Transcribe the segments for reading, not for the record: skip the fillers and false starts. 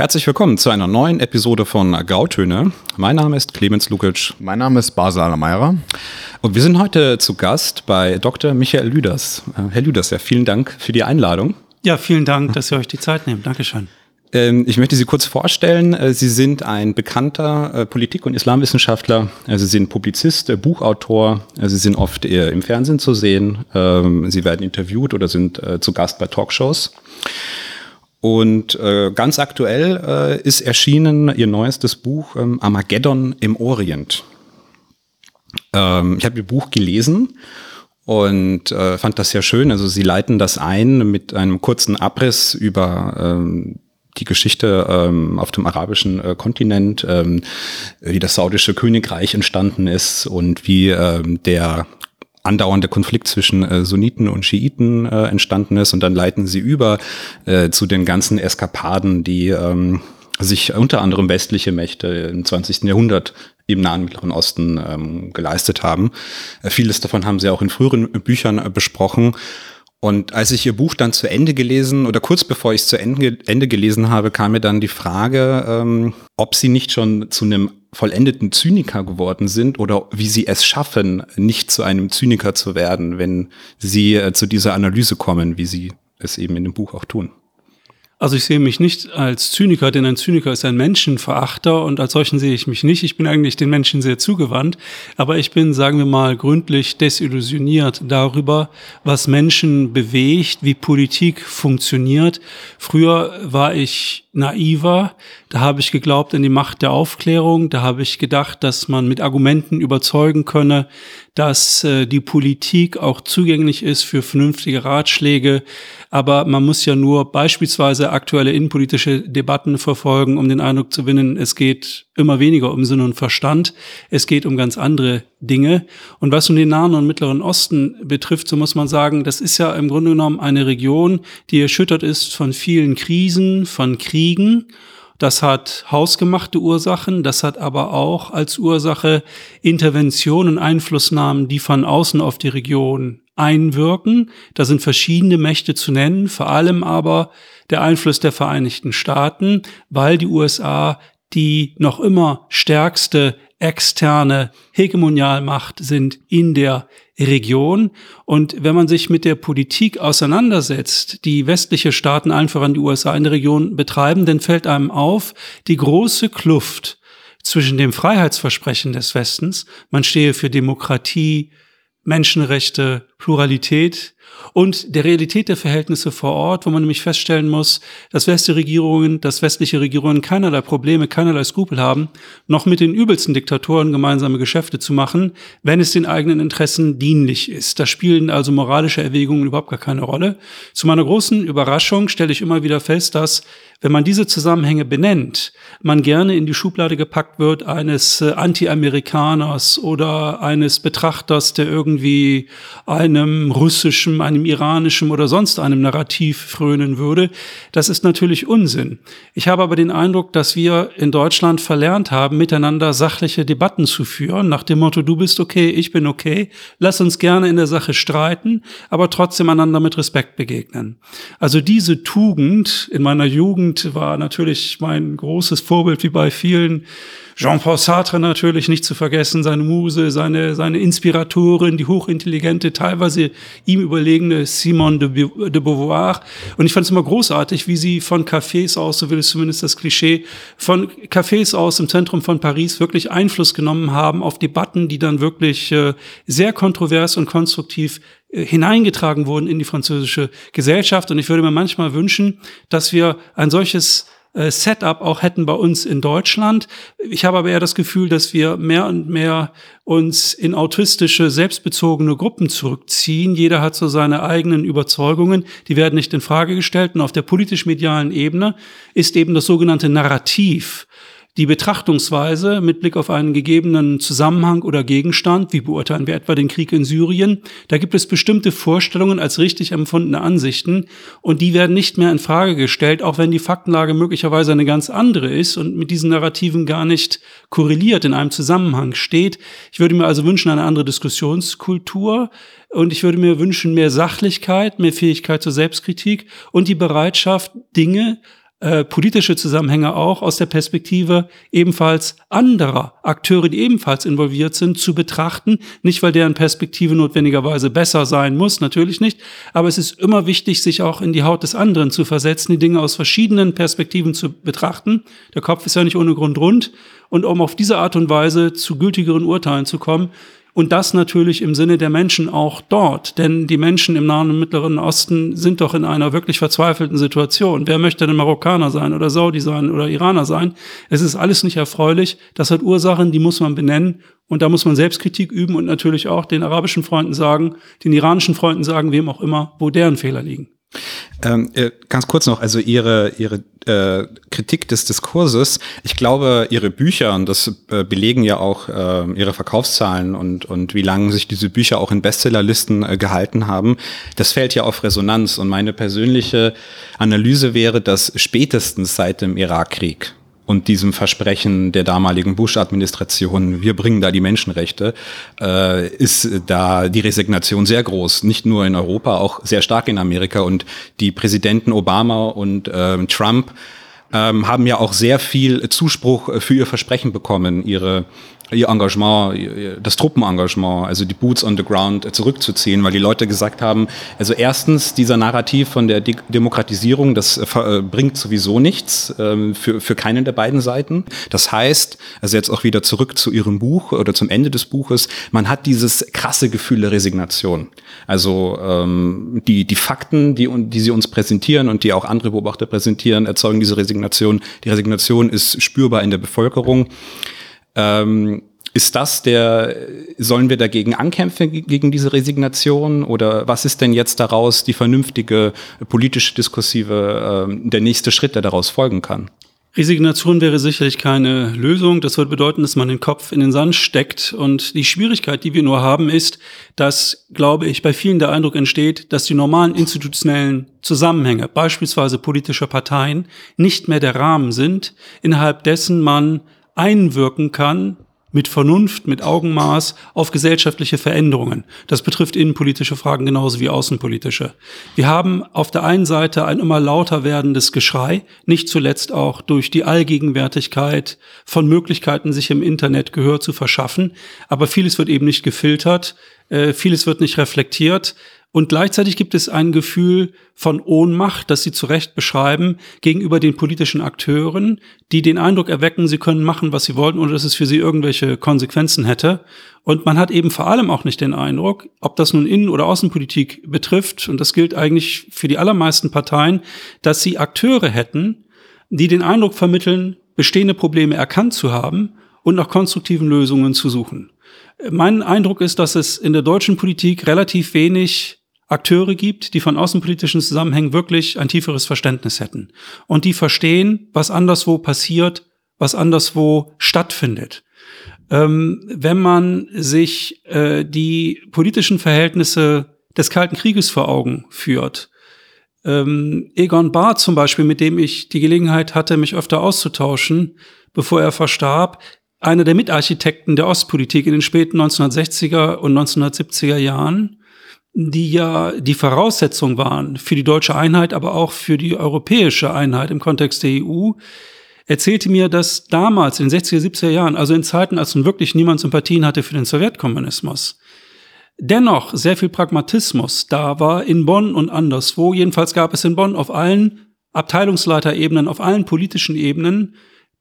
Herzlich willkommen zu einer neuen Episode von Grautöne. Mein Name ist Clemens Lukic. Mein Name ist Basel Alameira. Und wir sind heute zu Gast bei Dr. Michael Lüders. Herr Lüders, ja, vielen Dank für die Einladung. Ja, vielen Dank, dass ihr euch die Zeit nehmt. Dankeschön. Ich möchte Sie kurz vorstellen. Sie sind ein bekannter Politik- und Islamwissenschaftler. Sie sind Publizist, Buchautor. Sie sind oft eher im Fernsehen zu sehen. Sie werden interviewt oder sind zu Gast bei Talkshows. Und ganz aktuell ist erschienen Ihr neuestes Buch Armageddon im Orient. Ich habe Ihr Buch gelesen. Und fand das sehr schön. Also Sie leiten das ein mit einem kurzen Abriss über die Geschichte auf dem arabischen Kontinent, wie das saudische Königreich entstanden ist und wie der andauernde Konflikt zwischen Sunniten und Schiiten entstanden ist. Und dann leiten Sie über zu den ganzen Eskapaden, die sich unter anderem westliche Mächte im 20. Jahrhundert im Nahen Mittleren Osten geleistet haben. Vieles davon haben Sie auch in früheren Büchern besprochen. Und als ich Ihr Buch dann zu Ende gelesen oder kurz bevor ich es zu Ende gelesen habe, kam mir dann die Frage, ob Sie nicht schon zu einem vollendeten Zyniker geworden sind oder wie Sie es schaffen, nicht zu einem Zyniker zu werden, wenn Sie zu dieser Analyse kommen, wie Sie es eben in dem Buch auch tun. Also ich sehe mich nicht als Zyniker, denn ein Zyniker ist ein Menschenverachter und als solchen sehe ich mich nicht. Ich bin eigentlich den Menschen sehr zugewandt, aber ich bin, sagen wir mal, gründlich desillusioniert darüber, was Menschen bewegt, wie Politik funktioniert. Früher war ich naiver, da habe ich geglaubt an die Macht der Aufklärung, da habe ich gedacht, dass man mit Argumenten überzeugen könne, dass die Politik auch zugänglich ist für vernünftige Ratschläge. Aber man muss ja nur beispielsweise aktuelle innenpolitische Debatten verfolgen, um den Eindruck zu gewinnen, es geht immer weniger um Sinn und Verstand, es geht um ganz andere Dinge. Und was nun den Nahen und Mittleren Osten betrifft, so muss man sagen, das ist ja im Grunde genommen eine Region, die erschüttert ist von vielen Krisen, von Kriegen. Das hat hausgemachte Ursachen, das hat aber auch als Ursache Interventionen, Einflussnahmen, die von außen auf die Region einwirken. Da sind verschiedene Mächte zu nennen, vor allem aber der Einfluss der Vereinigten Staaten, weil die USA die noch immer stärkste externe Hegemonialmacht sind in der Region. Und wenn man sich mit der Politik auseinandersetzt, die westliche Staaten allen voran die USA in der Region betreiben, dann fällt einem auf, die große Kluft zwischen dem Freiheitsversprechen des Westens, man stehe für Demokratie, Menschenrechte, Pluralität und der Realität der Verhältnisse vor Ort, wo man nämlich feststellen muss, dass westliche Regierungen keinerlei Probleme, keinerlei Skrupel haben, noch mit den übelsten Diktatoren gemeinsame Geschäfte zu machen, wenn es den eigenen Interessen dienlich ist. Da spielen also moralische Erwägungen überhaupt gar keine Rolle. Zu meiner großen Überraschung stelle ich immer wieder fest, dass, wenn man diese Zusammenhänge benennt, man gerne in die Schublade gepackt wird eines Anti-Amerikaners oder eines Betrachters, der irgendwie einem russischen, einem iranischen oder sonst einem Narrativ frönen würde. Das ist natürlich Unsinn. Ich habe aber den Eindruck, dass wir in Deutschland verlernt haben, miteinander sachliche Debatten zu führen, nach dem Motto, du bist okay, ich bin okay, lass uns gerne in der Sache streiten, aber trotzdem einander mit Respekt begegnen. Also diese Tugend in meiner Jugend war natürlich mein großes Vorbild, wie bei vielen. Jean-Paul Sartre natürlich nicht zu vergessen, seine Muse, seine Inspiratorin, die hochintelligente, teilweise ihm überlegene Simone de Beauvoir. Und ich fand es immer großartig, wie sie von Cafés aus, so will es zumindest das Klischee, von Cafés aus im Zentrum von Paris wirklich Einfluss genommen haben auf Debatten, die dann wirklich sehr kontrovers und konstruktiv hineingetragen wurden in die französische Gesellschaft. Und ich würde mir manchmal wünschen, dass wir ein solches Setup auch hätten bei uns in Deutschland. Ich habe aber eher das Gefühl, dass wir mehr und mehr uns in autistische, selbstbezogene Gruppen zurückziehen. Jeder hat so seine eigenen Überzeugungen, die werden nicht in Frage gestellt. Und auf der politisch-medialen Ebene ist eben das sogenannte Narrativ, die Betrachtungsweise mit Blick auf einen gegebenen Zusammenhang oder Gegenstand, wie beurteilen wir etwa den Krieg in Syrien, da gibt es bestimmte Vorstellungen als richtig empfundene Ansichten und die werden nicht mehr in Frage gestellt, auch wenn die Faktenlage möglicherweise eine ganz andere ist und mit diesen Narrativen gar nicht korreliert in einem Zusammenhang steht. Ich würde mir also wünschen, eine andere Diskussionskultur. Und ich würde mir wünschen, mehr Sachlichkeit, mehr Fähigkeit zur Selbstkritik und die Bereitschaft, Dinge politische Zusammenhänge auch aus der Perspektive ebenfalls anderer Akteure, die ebenfalls involviert sind, zu betrachten. Nicht, weil deren Perspektive notwendigerweise besser sein muss, natürlich nicht, aber es ist immer wichtig, sich auch in die Haut des anderen zu versetzen, die Dinge aus verschiedenen Perspektiven zu betrachten. Der Kopf ist ja nicht ohne Grund rund. Und um auf diese Art und Weise zu gültigeren Urteilen zu kommen, und das natürlich im Sinne der Menschen auch dort. Denn die Menschen im Nahen und Mittleren Osten sind doch in einer wirklich verzweifelten Situation. Wer möchte denn Marokkaner sein oder Saudi sein oder Iraner sein? Es ist alles nicht erfreulich. Das hat Ursachen, die muss man benennen. Und da muss man Selbstkritik üben und natürlich auch den arabischen Freunden sagen, den iranischen Freunden sagen, wem auch immer, wo deren Fehler liegen. Ganz kurz noch, also Ihre Kritik des Diskurses, ich glaube, Ihre Bücher, und das belegen ja auch Ihre Verkaufszahlen und wie lange sich diese Bücher auch in Bestsellerlisten gehalten haben, das fällt ja auf Resonanz. Und meine persönliche Analyse wäre, dass spätestens seit dem Irakkrieg und diesem Versprechen der damaligen Bush-Administration, wir bringen da die Menschenrechte, ist da die Resignation sehr groß. Nicht nur in Europa, auch sehr stark in Amerika. Und die Präsidenten Obama und Trump haben ja auch sehr viel Zuspruch für ihr Versprechen bekommen, ihr Engagement, das Truppenengagement, also die Boots on the Ground zurückzuziehen, weil die Leute gesagt haben, also erstens, dieser Narrativ von der Demokratisierung, das bringt sowieso nichts für keinen der beiden Seiten. Das heißt, also jetzt auch wieder zurück zu Ihrem Buch oder zum Ende des Buches, man hat dieses krasse Gefühl der Resignation. Also die Fakten, die Sie uns präsentieren und die auch andere Beobachter präsentieren, erzeugen diese Resignation. Die Resignation ist spürbar in der Bevölkerung. Sollen wir dagegen ankämpfen, gegen diese Resignation? Oder was ist denn jetzt daraus die vernünftige politische diskursive, der nächste Schritt, der daraus folgen kann? Resignation wäre sicherlich keine Lösung. Das würde bedeuten, dass man den Kopf in den Sand steckt. Und die Schwierigkeit, die wir nur haben, ist, dass, glaube ich, bei vielen der Eindruck entsteht, dass die normalen institutionellen Zusammenhänge, beispielsweise politischer Parteien, nicht mehr der Rahmen sind, innerhalb dessen man einwirken kann mit Vernunft, mit Augenmaß auf gesellschaftliche Veränderungen. Das betrifft innenpolitische Fragen genauso wie außenpolitische. Wir haben auf der einen Seite ein immer lauter werdendes Geschrei, nicht zuletzt auch durch die Allgegenwärtigkeit von Möglichkeiten, sich im Internet Gehör zu verschaffen. Aber vieles wird eben nicht gefiltert, vieles wird nicht reflektiert. Und gleichzeitig gibt es ein Gefühl von Ohnmacht, das Sie zu Recht beschreiben, gegenüber den politischen Akteuren, die den Eindruck erwecken, sie können machen, was sie wollen, ohne dass es für sie irgendwelche Konsequenzen hätte. Und man hat eben vor allem auch nicht den Eindruck, ob das nun Innen- oder Außenpolitik betrifft, und das gilt eigentlich für die allermeisten Parteien, dass sie Akteure hätten, die den Eindruck vermitteln, bestehende Probleme erkannt zu haben und nach konstruktiven Lösungen zu suchen. Mein Eindruck ist, dass es in der deutschen Politik relativ wenig Akteure gibt, die von außenpolitischen Zusammenhängen wirklich ein tieferes Verständnis hätten. Und die verstehen, was anderswo passiert, was anderswo stattfindet. Wenn man sich die politischen Verhältnisse des Kalten Krieges vor Augen führt, Egon Bahr zum Beispiel, mit dem ich die Gelegenheit hatte, mich öfter auszutauschen, bevor er verstarb, einer der Mitarchitekten der Ostpolitik in den späten 1960er und 1970er Jahren, die ja die Voraussetzung waren für die deutsche Einheit, aber auch für die europäische Einheit im Kontext der EU, erzählte mir, dass damals in den 60er, 70er Jahren, also in Zeiten, als nun wirklich niemand Sympathien hatte für den Sowjetkommunismus, dennoch sehr viel Pragmatismus da war in Bonn und anderswo. Jedenfalls gab es in Bonn auf allen Abteilungsleiterebenen, auf allen politischen Ebenen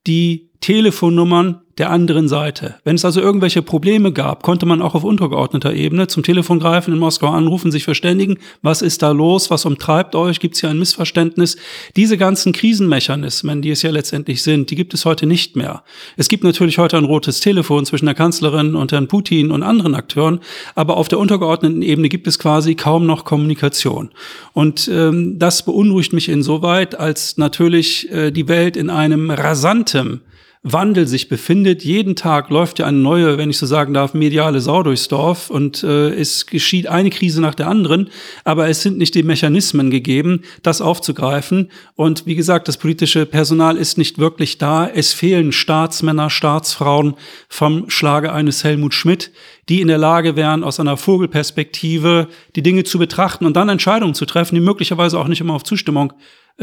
die Telefonnummern der anderen Seite. Wenn es also irgendwelche Probleme gab, konnte man auch auf untergeordneter Ebene zum Telefon greifen, in Moskau anrufen, sich verständigen, was ist da los, was umtreibt euch, gibt es hier ein Missverständnis? Diese ganzen Krisenmechanismen, die es ja letztendlich sind, die gibt es heute nicht mehr. Es gibt natürlich heute ein rotes Telefon zwischen der Kanzlerin und Herrn Putin und anderen Akteuren, aber auf der untergeordneten Ebene gibt es quasi kaum noch Kommunikation. Und das beunruhigt mich insoweit, als natürlich die Welt in einem rasantem Wandel sich befindet. Jeden Tag läuft ja eine neue, wenn ich so sagen darf, mediale Sau durchs Dorf und es geschieht eine Krise nach der anderen, aber es sind nicht die Mechanismen gegeben, das aufzugreifen. Und wie gesagt, das politische Personal ist nicht wirklich da. Es fehlen Staatsmänner, Staatsfrauen vom Schlage eines Helmut Schmidt, die in der Lage wären, aus einer Vogelperspektive die Dinge zu betrachten und dann Entscheidungen zu treffen, die möglicherweise auch nicht immer auf Zustimmung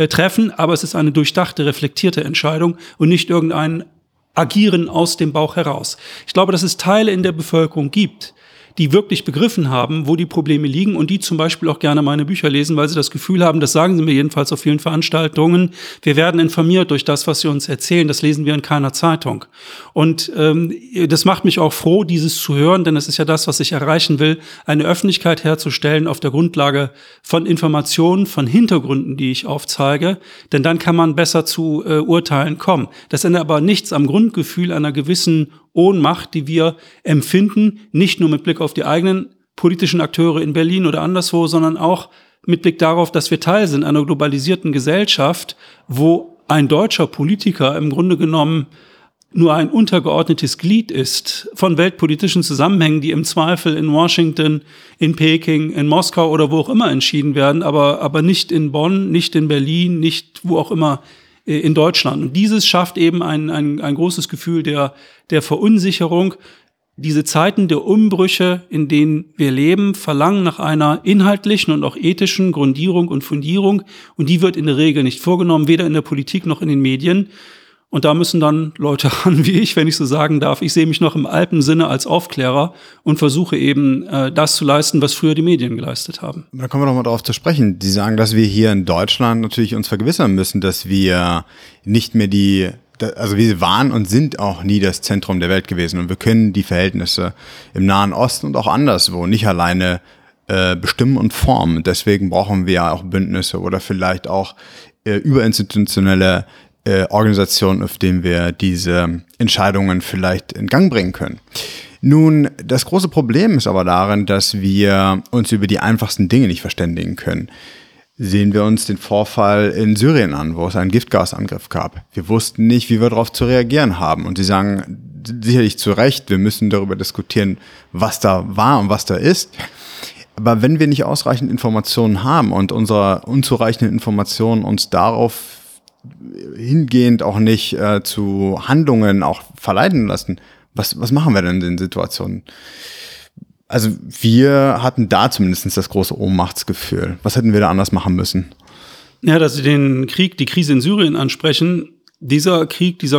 treffen, aber es ist eine durchdachte, reflektierte Entscheidung und nicht irgendein Agieren aus dem Bauch heraus. Ich glaube, dass es Teile in der Bevölkerung gibt, die wirklich begriffen haben, wo die Probleme liegen und die zum Beispiel auch gerne meine Bücher lesen, weil sie das Gefühl haben, das sagen sie mir jedenfalls auf vielen Veranstaltungen, wir werden informiert durch das, was sie uns erzählen, das lesen wir in keiner Zeitung. Und das macht mich auch froh, dieses zu hören, denn es ist ja das, was ich erreichen will, eine Öffentlichkeit herzustellen auf der Grundlage von Informationen, von Hintergründen, die ich aufzeige, denn dann kann man besser zu Urteilen kommen. Das ändert aber nichts am Grundgefühl einer gewissen Ohnmacht, die wir empfinden, nicht nur mit Blick auf die eigenen politischen Akteure in Berlin oder anderswo, sondern auch mit Blick darauf, dass wir Teil sind einer globalisierten Gesellschaft, wo ein deutscher Politiker im Grunde genommen nur ein untergeordnetes Glied ist von weltpolitischen Zusammenhängen, die im Zweifel in Washington, in Peking, in Moskau oder wo auch immer entschieden werden, aber nicht in Bonn, nicht in Berlin, nicht wo auch immer in Deutschland. Und dieses schafft eben ein großes Gefühl der Verunsicherung. Diese Zeiten der Umbrüche, in denen wir leben, verlangen nach einer inhaltlichen und auch ethischen Grundierung und Fundierung. Und die wird in der Regel nicht vorgenommen, weder in der Politik noch in den Medien. Und da müssen dann Leute ran wie ich, wenn ich so sagen darf. Ich sehe mich noch im alten Sinne als Aufklärer und versuche eben, das zu leisten, was früher die Medien geleistet haben. Da kommen wir nochmal drauf zu sprechen. Sie sagen, dass wir hier in Deutschland natürlich uns vergewissern müssen, dass wir nicht mehr wir waren und sind auch nie das Zentrum der Welt gewesen. Und wir können die Verhältnisse im Nahen Osten und auch anderswo nicht alleine bestimmen und formen. Deswegen brauchen wir ja auch Bündnisse oder vielleicht auch überinstitutionelle Organisationen, auf denen wir diese Entscheidungen vielleicht in Gang bringen können. Nun, das große Problem ist aber darin, dass wir uns über die einfachsten Dinge nicht verständigen können. Sehen wir uns den Vorfall in Syrien an, wo es einen Giftgasangriff gab. Wir wussten nicht, wie wir darauf zu reagieren haben. Und Sie sagen sicherlich zu Recht, wir müssen darüber diskutieren, was da war und was da ist. Aber wenn wir nicht ausreichend Informationen haben und unsere unzureichenden Informationen uns darauf hingehend auch nicht zu Handlungen auch verleiten lassen. Was machen wir denn in den Situationen? Also wir hatten da zumindest das große Ohnmachtsgefühl. Was hätten wir da anders machen müssen? Ja, dass Sie die Krise in Syrien ansprechen. Dieser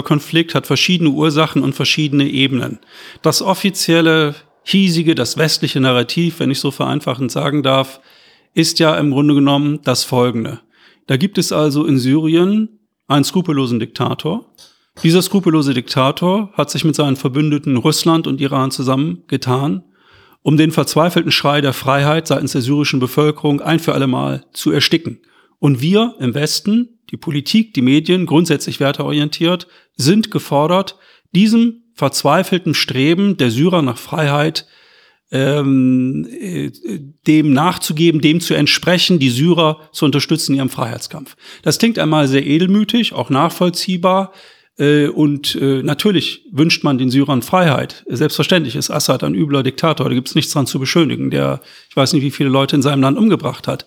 Konflikt hat verschiedene Ursachen und verschiedene Ebenen. Das offizielle, hiesige, das westliche Narrativ, wenn ich so vereinfachend sagen darf, ist ja im Grunde genommen das folgende. Da gibt es also in Syrien einen skrupellosen Diktator. Dieser skrupellose Diktator hat sich mit seinen Verbündeten Russland und Iran zusammengetan, um den verzweifelten Schrei der Freiheit seitens der syrischen Bevölkerung ein für alle Mal zu ersticken. Und wir im Westen, die Politik, die Medien, grundsätzlich werteorientiert, sind gefordert, diesem verzweifelten Streben der Syrer nach Freiheit dem nachzugeben, dem zu entsprechen, die Syrer zu unterstützen in ihrem Freiheitskampf. Das klingt einmal sehr edelmütig, auch nachvollziehbar. Und natürlich wünscht man den Syrern Freiheit. Selbstverständlich ist Assad ein übler Diktator, da gibt es nichts dran zu beschönigen, der, ich weiß nicht, wie viele Leute in seinem Land umgebracht hat.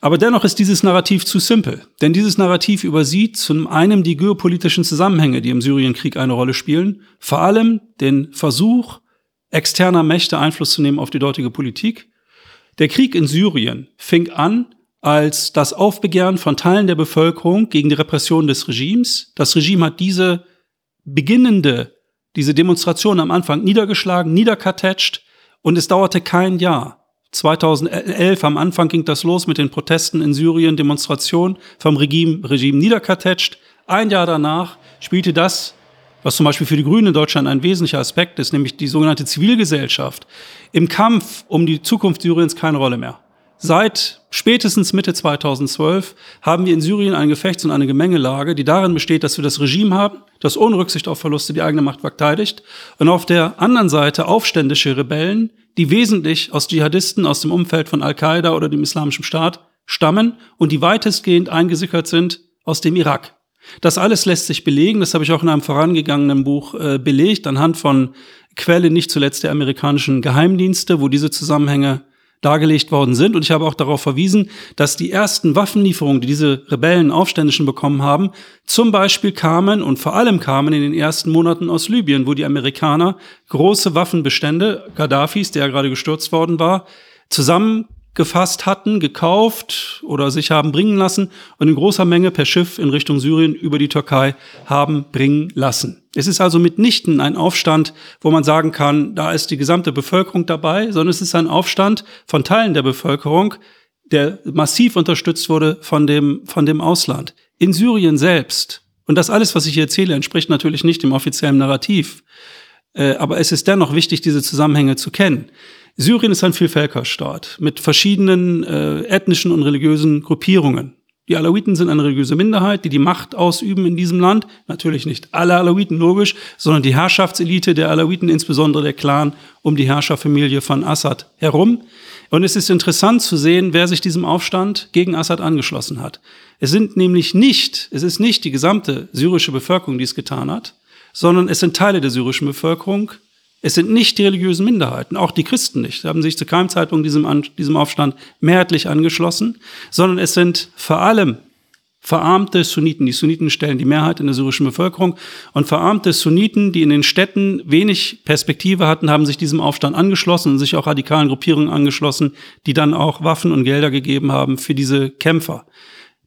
Aber dennoch ist dieses Narrativ zu simpel. Denn dieses Narrativ übersieht zum einen die geopolitischen Zusammenhänge, die im Syrienkrieg eine Rolle spielen, vor allem den Versuch, externer Mächte Einfluss zu nehmen auf die dortige Politik. Der Krieg in Syrien fing an als das Aufbegehren von Teilen der Bevölkerung gegen die Repression des Regimes. Das Regime hat diese Demonstration am Anfang niedergeschlagen, niederkartätscht und es dauerte kein Jahr. 2011 am Anfang ging das los mit den Protesten in Syrien, Demonstrationen vom Regime niederkartätscht. Ein Jahr danach spielte das, was zum Beispiel für die Grünen in Deutschland ein wesentlicher Aspekt ist, nämlich die sogenannte Zivilgesellschaft, im Kampf um die Zukunft Syriens keine Rolle mehr. Seit spätestens Mitte 2012 haben wir in Syrien ein Gefechts- und eine Gemengelage, die darin besteht, dass wir das Regime haben, das ohne Rücksicht auf Verluste die eigene Macht verteidigt, und auf der anderen Seite aufständische Rebellen, die wesentlich aus Dschihadisten aus dem Umfeld von Al-Qaida oder dem Islamischen Staat stammen und die weitestgehend eingesickert sind aus dem Irak. Das alles lässt sich belegen, das habe ich auch in einem vorangegangenen Buch belegt, anhand von Quellen, nicht zuletzt der amerikanischen Geheimdienste, wo diese Zusammenhänge dargelegt worden sind. Und ich habe auch darauf verwiesen, dass die ersten Waffenlieferungen, die diese Rebellen, Aufständischen bekommen haben, zum Beispiel kamen und vor allem kamen in den ersten Monaten aus Libyen, wo die Amerikaner große Waffenbestände Gaddafis, der ja gerade gestürzt worden war, zusammen gefasst hatten, gekauft oder sich haben bringen lassen und in großer Menge per Schiff in Richtung Syrien über die Türkei haben bringen lassen. Es ist also mitnichten ein Aufstand, wo man sagen kann, da ist die gesamte Bevölkerung dabei, sondern es ist ein Aufstand von Teilen der Bevölkerung, der massiv unterstützt wurde von dem Ausland. In Syrien selbst, und das alles, was ich hier erzähle, entspricht natürlich nicht dem offiziellen Narrativ, aber es ist dennoch wichtig, diese Zusammenhänge zu kennen. Syrien ist ein Vielvölkerstaat mit verschiedenen ethnischen und religiösen Gruppierungen. Die Alawiten sind eine religiöse Minderheit, die die Macht ausüben in diesem Land. Natürlich nicht alle Alawiten, logisch, sondern die Herrschaftselite der Alawiten, insbesondere der Clan um die Herrscherfamilie von Assad herum. Und es ist interessant zu sehen, wer sich diesem Aufstand gegen Assad angeschlossen hat. Es ist nicht die gesamte syrische Bevölkerung, die es getan hat, sondern es sind Teile der syrischen Bevölkerung. Es sind nicht die religiösen Minderheiten, auch die Christen nicht, haben sich zu keinem Zeitpunkt diesem Aufstand mehrheitlich angeschlossen, sondern es sind vor allem verarmte Sunniten. Die Sunniten stellen die Mehrheit in der syrischen Bevölkerung, und verarmte Sunniten, die in den Städten wenig Perspektive hatten, haben sich diesem Aufstand angeschlossen und sich auch radikalen Gruppierungen angeschlossen, die dann auch Waffen und Gelder gegeben haben für diese Kämpfer.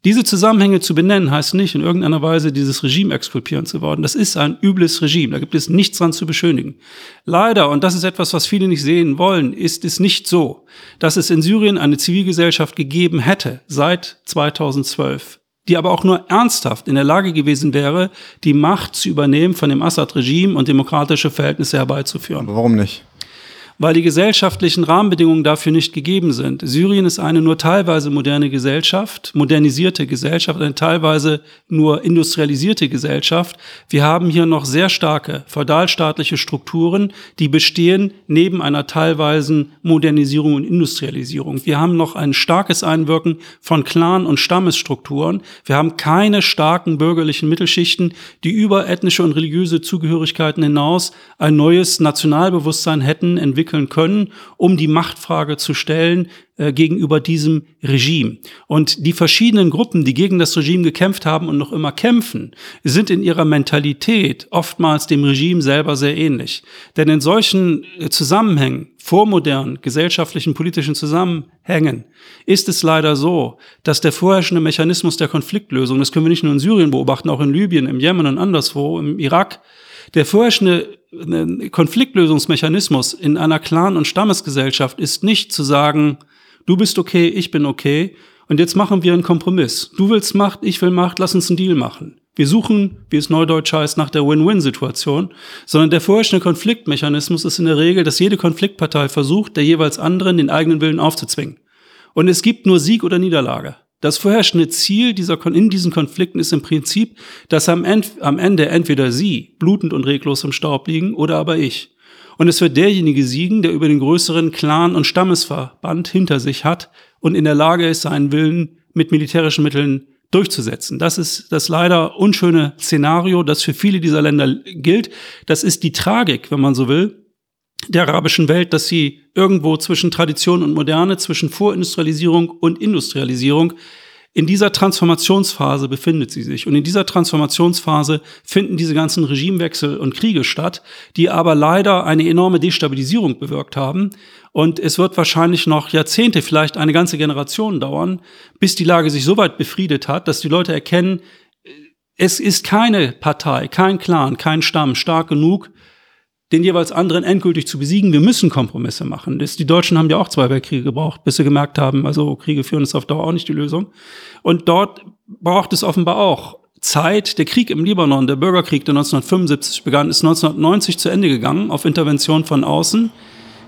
Diese Zusammenhänge zu benennen, heißt nicht, in irgendeiner Weise dieses Regime exkulpieren zu wollen. Das ist ein übles Regime, da gibt es nichts dran zu beschönigen. Leider, und das ist etwas, was viele nicht sehen wollen, ist es nicht so, dass es in Syrien eine Zivilgesellschaft gegeben hätte seit 2012, die aber auch nur ernsthaft in der Lage gewesen wäre, die Macht zu übernehmen von dem Assad-Regime und demokratische Verhältnisse herbeizuführen. Aber warum nicht? Weil die gesellschaftlichen Rahmenbedingungen dafür nicht gegeben sind. Syrien ist eine nur teilweise moderne Gesellschaft, modernisierte Gesellschaft, eine teilweise nur industrialisierte Gesellschaft. Wir haben hier noch sehr starke feudalstaatliche Strukturen, die bestehen neben einer teilweisen Modernisierung und Industrialisierung. Wir haben noch ein starkes Einwirken von Clan- und Stammesstrukturen. Wir haben keine starken bürgerlichen Mittelschichten, die über ethnische und religiöse Zugehörigkeiten hinaus ein neues Nationalbewusstsein hätten entwickelt können, um die Machtfrage zu stellen gegenüber diesem Regime. Und die verschiedenen Gruppen, die gegen das Regime gekämpft haben und noch immer kämpfen, sind in ihrer Mentalität oftmals dem Regime selber sehr ähnlich. Denn in solchen Zusammenhängen, vormodernen gesellschaftlichen, politischen Zusammenhängen, ist es leider so, dass der vorherrschende Mechanismus der Konfliktlösung, das können wir nicht nur in Syrien beobachten, auch in Libyen, im Jemen und anderswo, im Irak, der vorherrschende Konfliktlösungsmechanismus in einer Clan- und Stammesgesellschaft ist nicht zu sagen, du bist okay, ich bin okay und jetzt machen wir einen Kompromiss. Du willst Macht, ich will Macht, lass uns einen Deal machen. Wir suchen, wie es neudeutsch heißt, nach der Win-Win-Situation, sondern der vorherrschende Konfliktmechanismus ist in der Regel, dass jede Konfliktpartei versucht, der jeweils anderen den eigenen Willen aufzuzwingen. Und es gibt nur Sieg oder Niederlage. Das vorherrschende Ziel in diesen Konflikten ist im Prinzip, dass am Ende entweder sie blutend und reglos im Staub liegen oder aber ich. Und es wird derjenige siegen, der über den größeren Clan- und Stammesverband hinter sich hat und in der Lage ist, seinen Willen mit militärischen Mitteln durchzusetzen. Das ist das leider unschöne Szenario, das für viele dieser Länder gilt. Das ist die Tragik, wenn man so will, der arabischen Welt, dass sie irgendwo zwischen Tradition und Moderne, zwischen Vorindustrialisierung und Industrialisierung, in dieser Transformationsphase befindet sie sich. Und in dieser Transformationsphase finden diese ganzen Regimewechsel und Kriege statt, die aber leider eine enorme Destabilisierung bewirkt haben. Und es wird wahrscheinlich noch Jahrzehnte, vielleicht eine ganze Generation dauern, bis die Lage sich so weit befriedet hat, dass die Leute erkennen, es ist keine Partei, kein Clan, kein Stamm stark genug, den jeweils anderen endgültig zu besiegen. Wir müssen Kompromisse machen. Die Deutschen haben ja auch 2 Weltkriege gebraucht, bis sie gemerkt haben, also Kriege führen ist auf Dauer auch nicht die Lösung. Und dort braucht es offenbar auch Zeit. Der Krieg im Libanon, der Bürgerkrieg, der 1975 begann, ist 1990 zu Ende gegangen, auf Intervention von außen.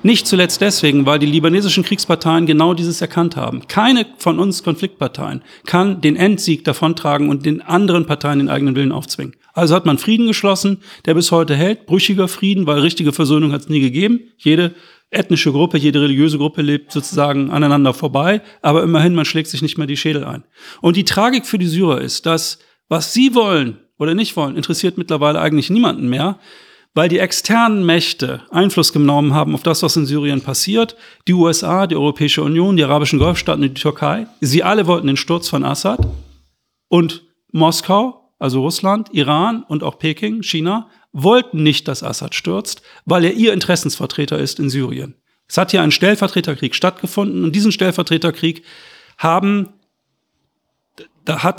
Nicht zuletzt deswegen, weil die libanesischen Kriegsparteien genau dieses erkannt haben. Keine von uns Konfliktparteien kann den Endsieg davontragen und den anderen Parteien den eigenen Willen aufzwingen. Also hat man Frieden geschlossen, der bis heute hält. Brüchiger Frieden, weil richtige Versöhnung hat es nie gegeben. Jede ethnische Gruppe, jede religiöse Gruppe lebt sozusagen aneinander vorbei. Aber immerhin, man schlägt sich nicht mehr die Schädel ein. Und die Tragik für die Syrer ist, dass was sie wollen oder nicht wollen, interessiert mittlerweile eigentlich niemanden mehr. Weil die externen Mächte Einfluss genommen haben auf das, was in Syrien passiert. Die USA, die Europäische Union, die arabischen Golfstaaten und die Türkei. Sie alle wollten den Sturz von Assad. Und Moskau, also Russland, Iran und auch Peking, China, wollten nicht, dass Assad stürzt, weil er ihr Interessensvertreter ist in Syrien. Es hat hier ein Stellvertreterkrieg stattgefunden und diesen Stellvertreterkrieg hat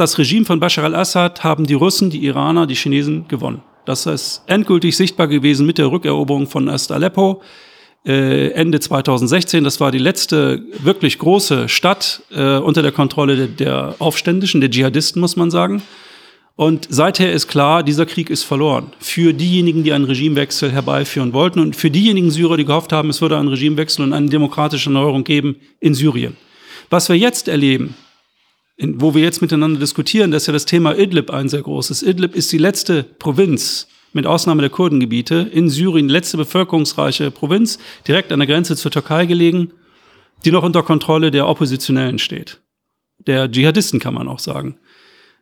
das Regime von Bashar al-Assad, haben die Russen, die Iraner, die Chinesen gewonnen. Das ist endgültig sichtbar gewesen mit der Rückeroberung von Ost-Aleppo Ende 2016. Das war die letzte wirklich große Stadt unter der Kontrolle der Aufständischen, der Dschihadisten, muss man sagen. Und seither ist klar, dieser Krieg ist verloren. Für diejenigen, die einen Regimewechsel herbeiführen wollten und für diejenigen Syrer, die gehofft haben, es würde einen Regimewechsel und eine demokratische Neuerung geben in Syrien. Was wir jetzt erleben, wo wir jetzt miteinander diskutieren, das ist ja das Thema Idlib ein sehr großes. Idlib ist die letzte Provinz, mit Ausnahme der Kurdengebiete, in Syrien, letzte bevölkerungsreiche Provinz, direkt an der Grenze zur Türkei gelegen, die noch unter Kontrolle der Oppositionellen steht. Der Dschihadisten kann man auch sagen.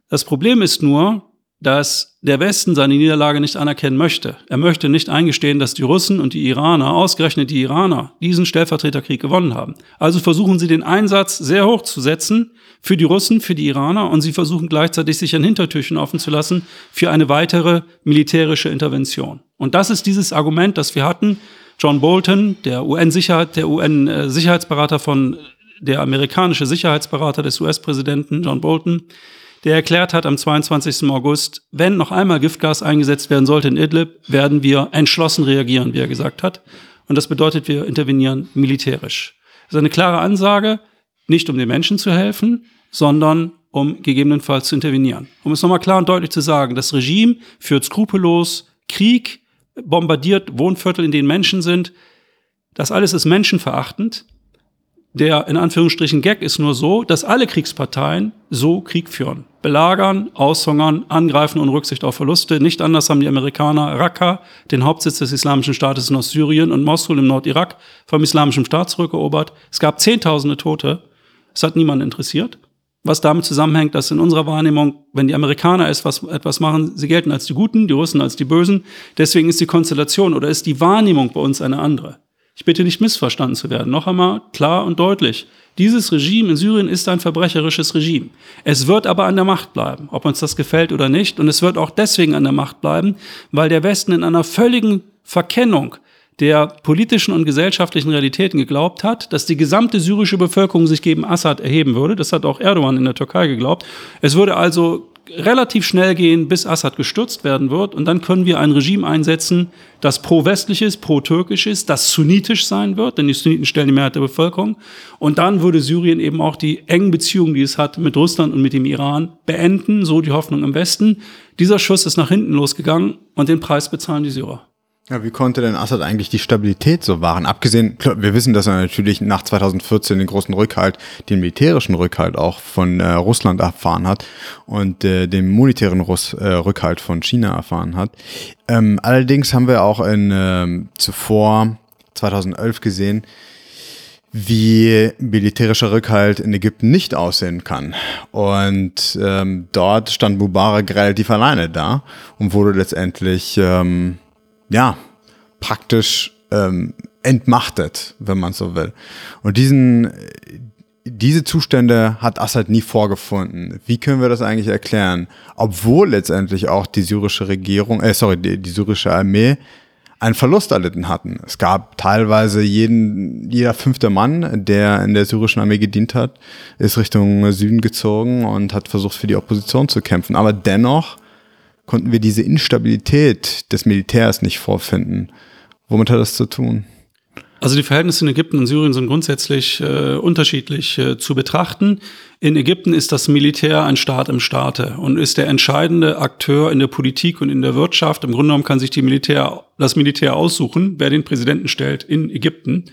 Das Problem ist nur, dass der Westen seine Niederlage nicht anerkennen möchte. Er möchte nicht eingestehen, dass die Russen und die Iraner, ausgerechnet die Iraner, diesen Stellvertreterkrieg gewonnen haben. Also versuchen sie, den Einsatz sehr hoch zu setzen für die Russen, für die Iraner, und sie versuchen gleichzeitig, sich ein Hintertürchen offen zu lassen für eine weitere militärische Intervention. Und das ist dieses Argument, das wir hatten. John Bolton, der UN-Sicherheitsberater der amerikanische Sicherheitsberater des US-Präsidenten John Bolton, der erklärt hat am 22. August, wenn noch einmal Giftgas eingesetzt werden sollte in Idlib, werden wir entschlossen reagieren, wie er gesagt hat. Und das bedeutet, wir intervenieren militärisch. Das ist eine klare Ansage, nicht um den Menschen zu helfen, sondern um gegebenenfalls zu intervenieren. Um es nochmal klar und deutlich zu sagen, das Regime führt skrupellos Krieg, bombardiert Wohnviertel, in denen Menschen sind. Das alles ist menschenverachtend. Der, in Anführungsstrichen, Gag ist nur so, dass alle Kriegsparteien so Krieg führen. Belagern, aushungern, angreifen ohne Rücksicht auf Verluste. Nicht anders haben die Amerikaner Raqqa, den Hauptsitz des Islamischen Staates in Ostsyrien, und Mosul im Nordirak vom Islamischen Staat zurückerobert. Es gab Zehntausende Tote. Es hat niemanden interessiert. Was damit zusammenhängt, dass in unserer Wahrnehmung, wenn die Amerikaner etwas machen, sie gelten als die Guten, die Russen als die Bösen. Deswegen ist die Konstellation oder ist die Wahrnehmung bei uns eine andere. Ich bitte nicht missverstanden zu werden. Noch einmal klar und deutlich. Dieses Regime in Syrien ist ein verbrecherisches Regime. Es wird aber an der Macht bleiben, ob uns das gefällt oder nicht. Und es wird auch deswegen an der Macht bleiben, weil der Westen in einer völligen Verkennung der politischen und gesellschaftlichen Realitäten geglaubt hat, dass die gesamte syrische Bevölkerung sich gegen Assad erheben würde. Das hat auch Erdogan in der Türkei geglaubt. Es würde also relativ schnell gehen, bis Assad gestürzt werden wird. Und dann können wir ein Regime einsetzen, das pro-westlich ist, pro-türkisch ist, das sunnitisch sein wird, denn die Sunniten stellen die Mehrheit der Bevölkerung. Und dann würde Syrien eben auch die engen Beziehungen, die es hat mit Russland und mit dem Iran, beenden, so die Hoffnung im Westen. Dieser Schuss ist nach hinten losgegangen und den Preis bezahlen die Syrer. Ja, wie konnte denn Assad eigentlich die Stabilität so wahren? Abgesehen, klar, wir wissen, dass er natürlich nach 2014 den großen Rückhalt, den militärischen Rückhalt auch von Russland erfahren hat und den monetären Rückhalt von China erfahren hat. Allerdings haben wir auch zuvor 2011 gesehen, wie militärischer Rückhalt in Ägypten nicht aussehen kann. Und dort stand Mubarak relativ alleine da und wurde letztendlich entmachtet, wenn man so will. Und diese Zustände hat Assad nie vorgefunden. Wie können wir das eigentlich erklären? Obwohl letztendlich auch die syrische Regierung, die syrische Armee einen Verlust erlitten hatten. Es gab teilweise jeder fünfte Mann, der in der syrischen Armee gedient hat, ist Richtung Süden gezogen und hat versucht, für die Opposition zu kämpfen. Aber dennoch konnten wir diese Instabilität des Militärs nicht vorfinden. Womit hat das zu tun? Also die Verhältnisse in Ägypten und Syrien sind grundsätzlich unterschiedlich zu betrachten. In Ägypten ist das Militär ein Staat im Staate und ist der entscheidende Akteur in der Politik und in der Wirtschaft. Im Grunde genommen kann sich das Militär aussuchen, wer den Präsidenten stellt in Ägypten.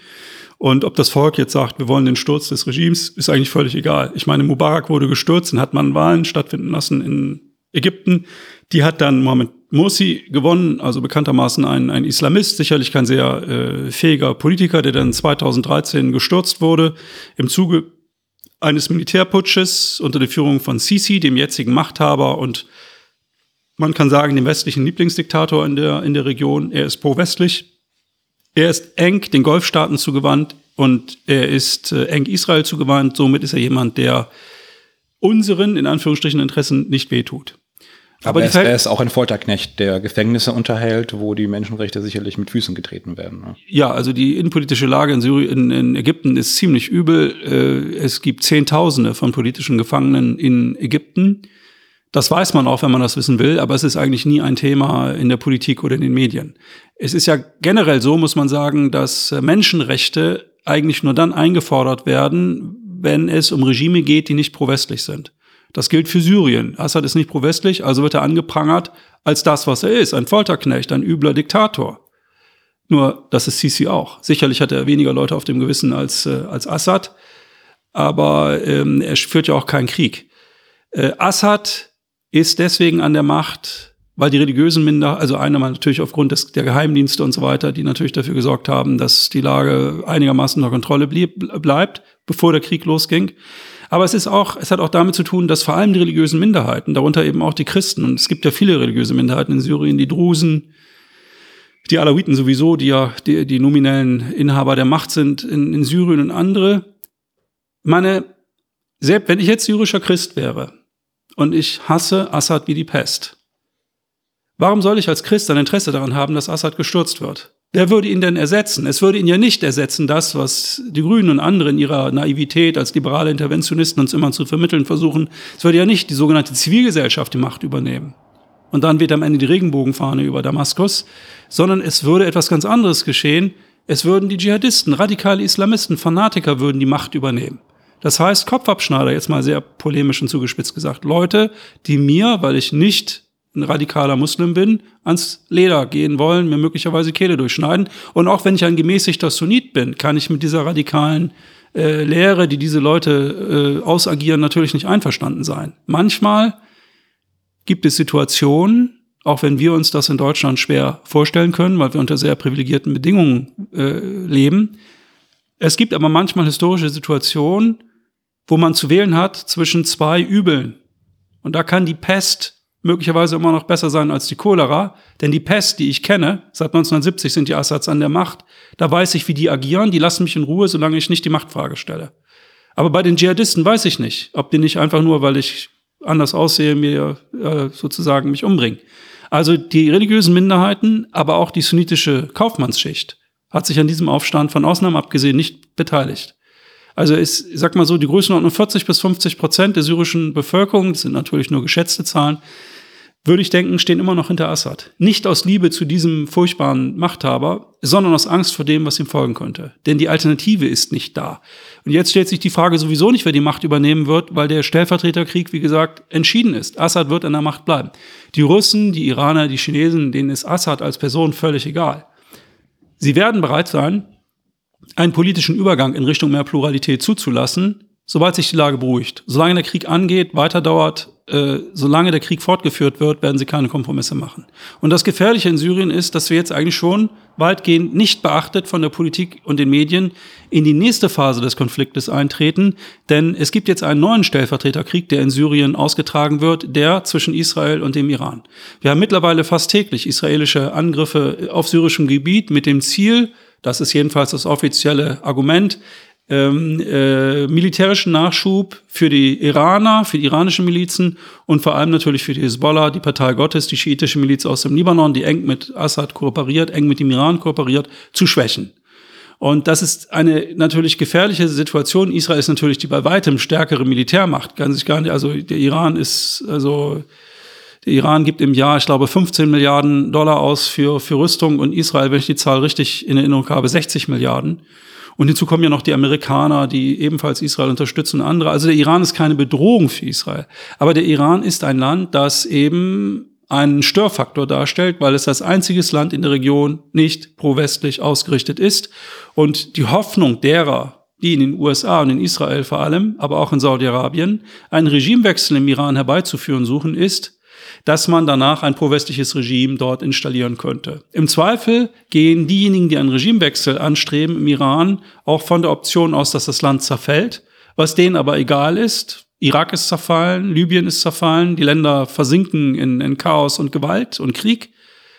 Und ob das Volk jetzt sagt, wir wollen den Sturz des Regimes, ist eigentlich völlig egal. Ich meine, Mubarak wurde gestürzt und hat man Wahlen stattfinden lassen in Ägypten. Die hat dann Mohamed Mursi gewonnen, also bekanntermaßen ein Islamist, sicherlich kein sehr fähiger Politiker, der dann 2013 gestürzt wurde im Zuge eines Militärputsches unter der Führung von Sisi, dem jetzigen Machthaber und man kann sagen, dem westlichen Lieblingsdiktator in der Region. Er ist pro-westlich, er ist eng den Golfstaaten zugewandt und er ist eng Israel zugewandt. Somit ist er jemand, der unseren, in Anführungsstrichen, Interessen nicht wehtut. Aber er ist auch ein Folterknecht, der Gefängnisse unterhält, wo die Menschenrechte sicherlich mit Füßen getreten werden. Ne? Ja, also die innenpolitische Lage in Ägypten ist ziemlich übel. Es gibt Zehntausende von politischen Gefangenen in Ägypten. Das weiß man auch, wenn man das wissen will, aber es ist eigentlich nie ein Thema in der Politik oder in den Medien. Es ist ja generell so, muss man sagen, dass Menschenrechte eigentlich nur dann eingefordert werden, wenn es um Regime geht, die nicht pro-westlich sind. Das gilt für Syrien. Assad ist nicht pro-westlich, also wird er angeprangert als das, was er ist. Ein Folterknecht, ein übler Diktator. Nur, das ist Sisi auch. Sicherlich hat er weniger Leute auf dem Gewissen als Assad, aber er führt ja auch keinen Krieg. Assad ist deswegen an der Macht, weil die religiösen Minderheiten, also einmal natürlich aufgrund der Geheimdienste und so weiter, die natürlich dafür gesorgt haben, dass die Lage einigermaßen unter Kontrolle bleibt, bevor der Krieg losging. Aber es hat auch damit zu tun, dass vor allem die religiösen Minderheiten, darunter eben auch die Christen, und es gibt ja viele religiöse Minderheiten in Syrien, die Drusen, die Alawiten sowieso, die ja die nominellen Inhaber der Macht sind in Syrien und andere. Selbst wenn ich jetzt syrischer Christ wäre und ich hasse Assad wie die Pest, warum soll ich als Christ ein Interesse daran haben, dass Assad gestürzt wird? Wer würde ihn denn ersetzen? Es würde ihn ja nicht ersetzen, das, was die Grünen und andere in ihrer Naivität als liberale Interventionisten uns immer zu vermitteln versuchen. Es würde ja nicht die sogenannte Zivilgesellschaft die Macht übernehmen. Und dann weht am Ende die Regenbogenfahne über Damaskus. Sondern es würde etwas ganz anderes geschehen. Es würden die Dschihadisten, radikale Islamisten, Fanatiker würden die Macht übernehmen. Das heißt, Kopfabschneider, jetzt mal sehr polemisch und zugespitzt gesagt. Leute, die mir, weil ich nicht ein radikaler Muslim bin, ans Leder gehen wollen, mir möglicherweise Kehle durchschneiden. Und auch wenn ich ein gemäßigter Sunnit bin, kann ich mit dieser radikalen Lehre, die diese Leute ausagieren, natürlich nicht einverstanden sein. Manchmal gibt es Situationen, auch wenn wir uns das in Deutschland schwer vorstellen können, weil wir unter sehr privilegierten Bedingungen leben. Es gibt aber manchmal historische Situationen, wo man zu wählen hat zwischen zwei Übeln. Und da kann die Pest möglicherweise immer noch besser sein als die Cholera, denn die Pest, die ich kenne, seit 1970 sind die Assads an der Macht, da weiß ich, wie die agieren, die lassen mich in Ruhe, solange ich nicht die Machtfrage stelle. Aber bei den Dschihadisten weiß ich nicht, ob die nicht einfach nur, weil ich anders aussehe, mir sozusagen mich umbringen. Also die religiösen Minderheiten, aber auch die sunnitische Kaufmannsschicht hat sich an diesem Aufstand von Ausnahmen abgesehen nicht beteiligt. Also ist, sag mal so, die Größenordnung 40-50% der syrischen Bevölkerung, das sind natürlich nur geschätzte Zahlen, würde ich denken, stehen immer noch hinter Assad. Nicht aus Liebe zu diesem furchtbaren Machthaber, sondern aus Angst vor dem, was ihm folgen könnte. Denn die Alternative ist nicht da. Und jetzt stellt sich die Frage sowieso nicht, wer die Macht übernehmen wird, weil der Stellvertreterkrieg, wie gesagt, entschieden ist. Assad wird an der Macht bleiben. Die Russen, die Iraner, die Chinesen, denen ist Assad als Person völlig egal. Sie werden bereit sein, einen politischen Übergang in Richtung mehr Pluralität zuzulassen, sobald sich die Lage beruhigt. Solange der Krieg angeht, weiter dauert, solange der Krieg fortgeführt wird, werden sie keine Kompromisse machen. Und das Gefährliche in Syrien ist, dass wir jetzt eigentlich schon weitgehend nicht beachtet von der Politik und den Medien in die nächste Phase des Konfliktes eintreten. Denn es gibt jetzt einen neuen Stellvertreterkrieg, der in Syrien ausgetragen wird, der zwischen Israel und dem Iran. Wir haben mittlerweile fast täglich israelische Angriffe auf syrischem Gebiet mit dem Ziel, das ist jedenfalls das offizielle Argument, militärischen Nachschub für die Iraner, für die iranischen Milizen und vor allem natürlich für die Hisbollah, die Partei Gottes, die schiitische Miliz aus dem Libanon, die eng mit Assad kooperiert, eng mit dem Iran kooperiert, zu schwächen. Und das ist eine natürlich gefährliche Situation. Israel ist natürlich die bei weitem stärkere Militärmacht, kann sich gar nicht, also der Iran gibt im Jahr, ich glaube, 15 Milliarden Dollar aus für Rüstung und Israel, wenn ich die Zahl richtig in Erinnerung habe, 60 Milliarden. Und hinzu kommen ja noch die Amerikaner, die ebenfalls Israel unterstützen und andere. Also der Iran ist keine Bedrohung für Israel. Aber der Iran ist ein Land, das eben einen Störfaktor darstellt, weil es das einzige Land in der Region nicht pro-westlich ausgerichtet ist. Und die Hoffnung derer, die in den USA und in Israel vor allem, aber auch in Saudi-Arabien, einen Regimewechsel im Iran herbeizuführen suchen, ist, dass man danach ein pro-westliches Regime dort installieren könnte. Im Zweifel gehen diejenigen, die einen Regimewechsel anstreben im Iran, auch von der Option aus, dass das Land zerfällt, was denen aber egal ist. Irak ist zerfallen, Libyen ist zerfallen, die Länder versinken in Chaos und Gewalt und Krieg.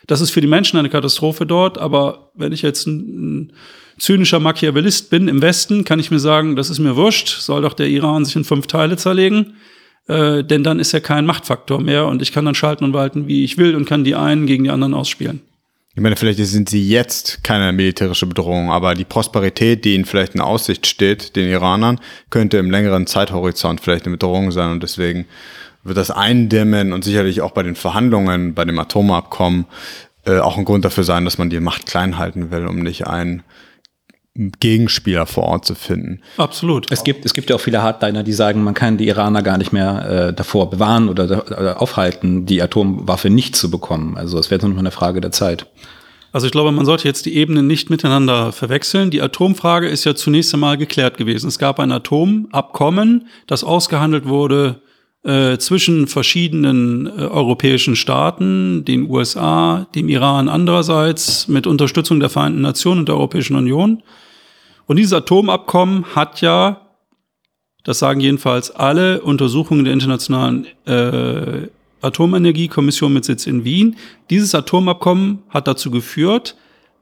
Das ist für die Menschen eine Katastrophe dort, aber wenn ich jetzt ein zynischer Machiavellist bin im Westen, kann ich mir sagen, das ist mir wurscht, soll doch der Iran sich in 5 Teile zerlegen. denn dann ist ja kein Machtfaktor mehr und ich kann dann schalten und walten, wie ich will und kann die einen gegen die anderen ausspielen. Ich meine, vielleicht sind sie jetzt keine militärische Bedrohung, aber die Prosperität, die ihnen vielleicht in Aussicht steht, den Iranern, könnte im längeren Zeithorizont vielleicht eine Bedrohung sein und deswegen wird das Eindämmen und sicherlich auch bei den Verhandlungen, bei dem Atomabkommen auch ein Grund dafür sein, dass man die Macht klein halten will, um nicht einen Gegenspieler vor Ort zu finden. Absolut. Es gibt ja auch viele Hardliner, die sagen, man kann die Iraner gar nicht mehr davor bewahren oder aufhalten, die Atomwaffe nicht zu bekommen. Also es wäre nur noch eine Frage der Zeit. Also ich glaube, man sollte jetzt die Ebenen nicht miteinander verwechseln. Die Atomfrage ist ja zunächst einmal geklärt gewesen. Es gab ein Atomabkommen, das ausgehandelt wurde zwischen verschiedenen europäischen Staaten, den USA, dem Iran andererseits, mit Unterstützung der Vereinten Nationen und der Europäischen Union. Und dieses Atomabkommen hat ja, das sagen jedenfalls alle Untersuchungen der Internationalen Atomenergiekommission mit Sitz in Wien, dieses Atomabkommen hat dazu geführt,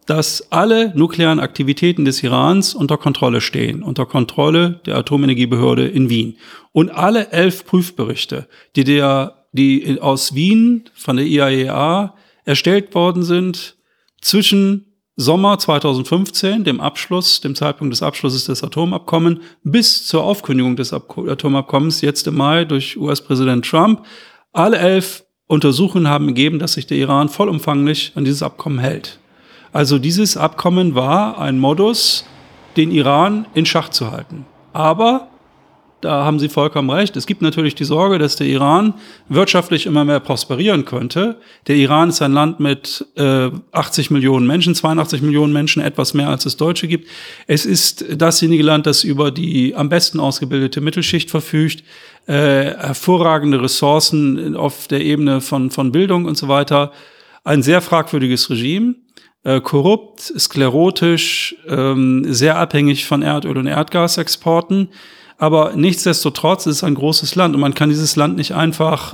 dass alle nuklearen Aktivitäten des Irans unter Kontrolle stehen, unter Kontrolle der Atomenergiebehörde in Wien. Und alle 11 Prüfberichte, die aus Wien von der IAEA erstellt worden sind, zwischen Sommer 2015, dem Zeitpunkt des Abschlusses des Atomabkommens, bis zur Aufkündigung des Atomabkommens, jetzt im Mai durch US-Präsident Trump, alle 11 Untersuchungen haben ergeben, dass sich der Iran vollumfänglich an dieses Abkommen hält. Also dieses Abkommen war ein Modus, den Iran in Schach zu halten. Aber, da haben Sie vollkommen recht, es gibt natürlich die Sorge, dass der Iran wirtschaftlich immer mehr prosperieren könnte. Der Iran ist ein Land mit 80 Millionen Menschen, 82 Millionen Menschen, etwas mehr als es Deutsche gibt. Es ist dasjenige Land, das über die am besten ausgebildete Mittelschicht verfügt, hervorragende Ressourcen auf der Ebene von Bildung und so weiter. Ein sehr fragwürdiges Regime. Korrupt, sklerotisch, sehr abhängig von Erdöl- und Erdgasexporten. Aber nichtsdestotrotz ist es ein großes Land und man kann dieses Land nicht einfach,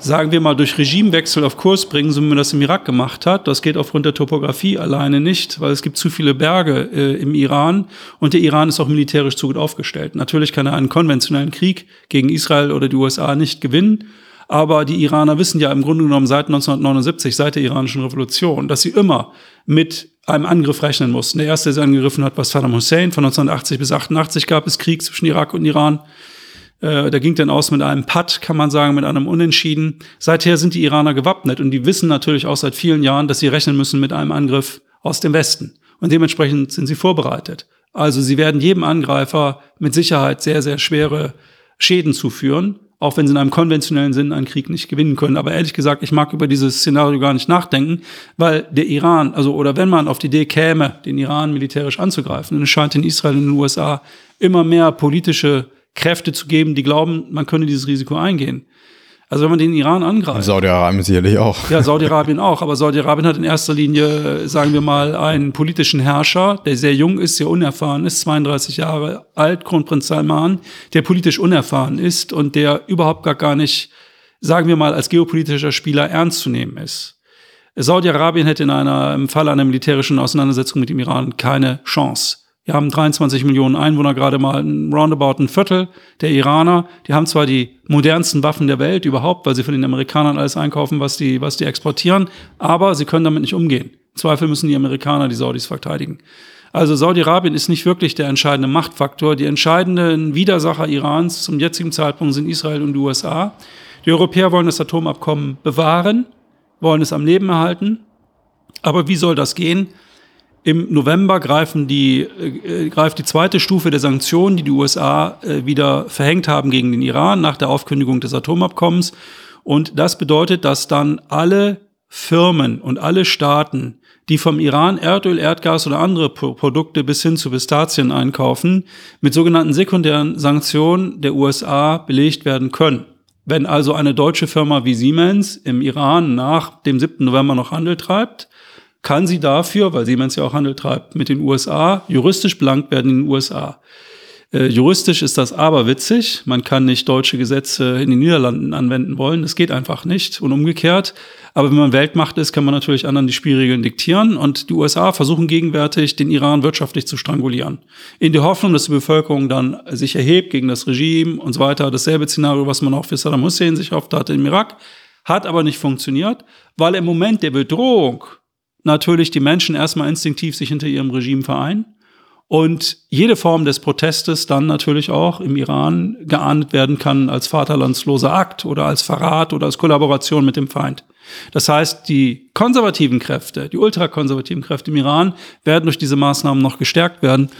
sagen wir mal, durch Regimewechsel auf Kurs bringen, so wie man das im Irak gemacht hat. Das geht aufgrund der Topografie alleine nicht, weil es gibt zu viele Berge im Iran und der Iran ist auch militärisch zu gut aufgestellt. Natürlich kann er einen konventionellen Krieg gegen Israel oder die USA nicht gewinnen. Aber die Iraner wissen ja im Grunde genommen seit 1979, seit der iranischen Revolution, dass sie immer mit einem Angriff rechnen mussten. Der erste, der sie angegriffen hat, war Saddam Hussein. Von 1980 bis 1988 gab es Krieg zwischen Irak und Iran. Da ging dann aus mit einem Patt, kann man sagen, mit einem Unentschieden. Seither sind die Iraner gewappnet und die wissen natürlich auch seit vielen Jahren, dass sie rechnen müssen mit einem Angriff aus dem Westen. Und dementsprechend sind sie vorbereitet. Also sie werden jedem Angreifer mit Sicherheit sehr, sehr schwere Schäden zuführen. Auch wenn sie in einem konventionellen Sinn einen Krieg nicht gewinnen können. Aber ehrlich gesagt, ich mag über dieses Szenario gar nicht nachdenken, weil der Iran, oder wenn man auf die Idee käme, den Iran militärisch anzugreifen, dann scheint in Israel und in den USA immer mehr politische Kräfte zu geben, die glauben, man könne dieses Risiko eingehen. Also wenn man den Iran angreift. Saudi-Arabien sicherlich auch. Ja, Saudi-Arabien auch. Aber Saudi-Arabien hat in erster Linie, sagen wir mal, einen politischen Herrscher, der sehr jung ist, sehr unerfahren ist, 32 Jahre alt, Kronprinz Salman, der politisch unerfahren ist und der überhaupt gar nicht, sagen wir mal, als geopolitischer Spieler ernst zu nehmen ist. Saudi-Arabien hätte im Fall einer militärischen Auseinandersetzung mit dem Iran keine Chance. Wir haben 23 Millionen Einwohner, gerade mal roundabout ein Viertel der Iraner. Die haben zwar die modernsten Waffen der Welt überhaupt, weil sie von den Amerikanern alles einkaufen, was die exportieren, aber sie können damit nicht umgehen. Im Zweifel müssen die Amerikaner die Saudis verteidigen. Also Saudi-Arabien ist nicht wirklich der entscheidende Machtfaktor. Die entscheidenden Widersacher Irans zum jetzigen Zeitpunkt sind Israel und die USA. Die Europäer wollen das Atomabkommen bewahren, wollen es am Leben erhalten. Aber wie soll das gehen? Im November greift die zweite Stufe der Sanktionen, die die USA wieder verhängt haben gegen den Iran nach der Aufkündigung des Atomabkommens. Und das bedeutet, dass dann alle Firmen und alle Staaten, die vom Iran Erdöl, Erdgas oder andere Produkte bis hin zu Pistazien einkaufen, mit sogenannten sekundären Sanktionen der USA belegt werden können. Wenn also eine deutsche Firma wie Siemens im Iran nach dem 7. November noch Handel treibt, kann sie dafür, weil Siemens ja auch Handel treibt mit den USA, juristisch belangt werden in den USA. Juristisch ist das aberwitzig. Man kann nicht deutsche Gesetze in den Niederlanden anwenden wollen. Das geht einfach nicht und umgekehrt. Aber wenn man Weltmacht ist, kann man natürlich anderen die Spielregeln diktieren. Und die USA versuchen gegenwärtig, den Iran wirtschaftlich zu strangulieren. In der Hoffnung, dass die Bevölkerung dann sich erhebt gegen das Regime und so weiter. Dasselbe Szenario, was man auch für Saddam Hussein sich erhofft hatte im Irak, hat aber nicht funktioniert, weil im Moment der Bedrohung natürlich die Menschen erstmal instinktiv sich hinter ihrem Regime vereinen. Und jede Form des Protestes dann natürlich auch im Iran geahndet werden kann als vaterlandsloser Akt oder als Verrat oder als Kollaboration mit dem Feind. Das heißt, die konservativen Kräfte, die ultrakonservativen Kräfte im Iran werden durch diese Maßnahmen noch gestärkt werden.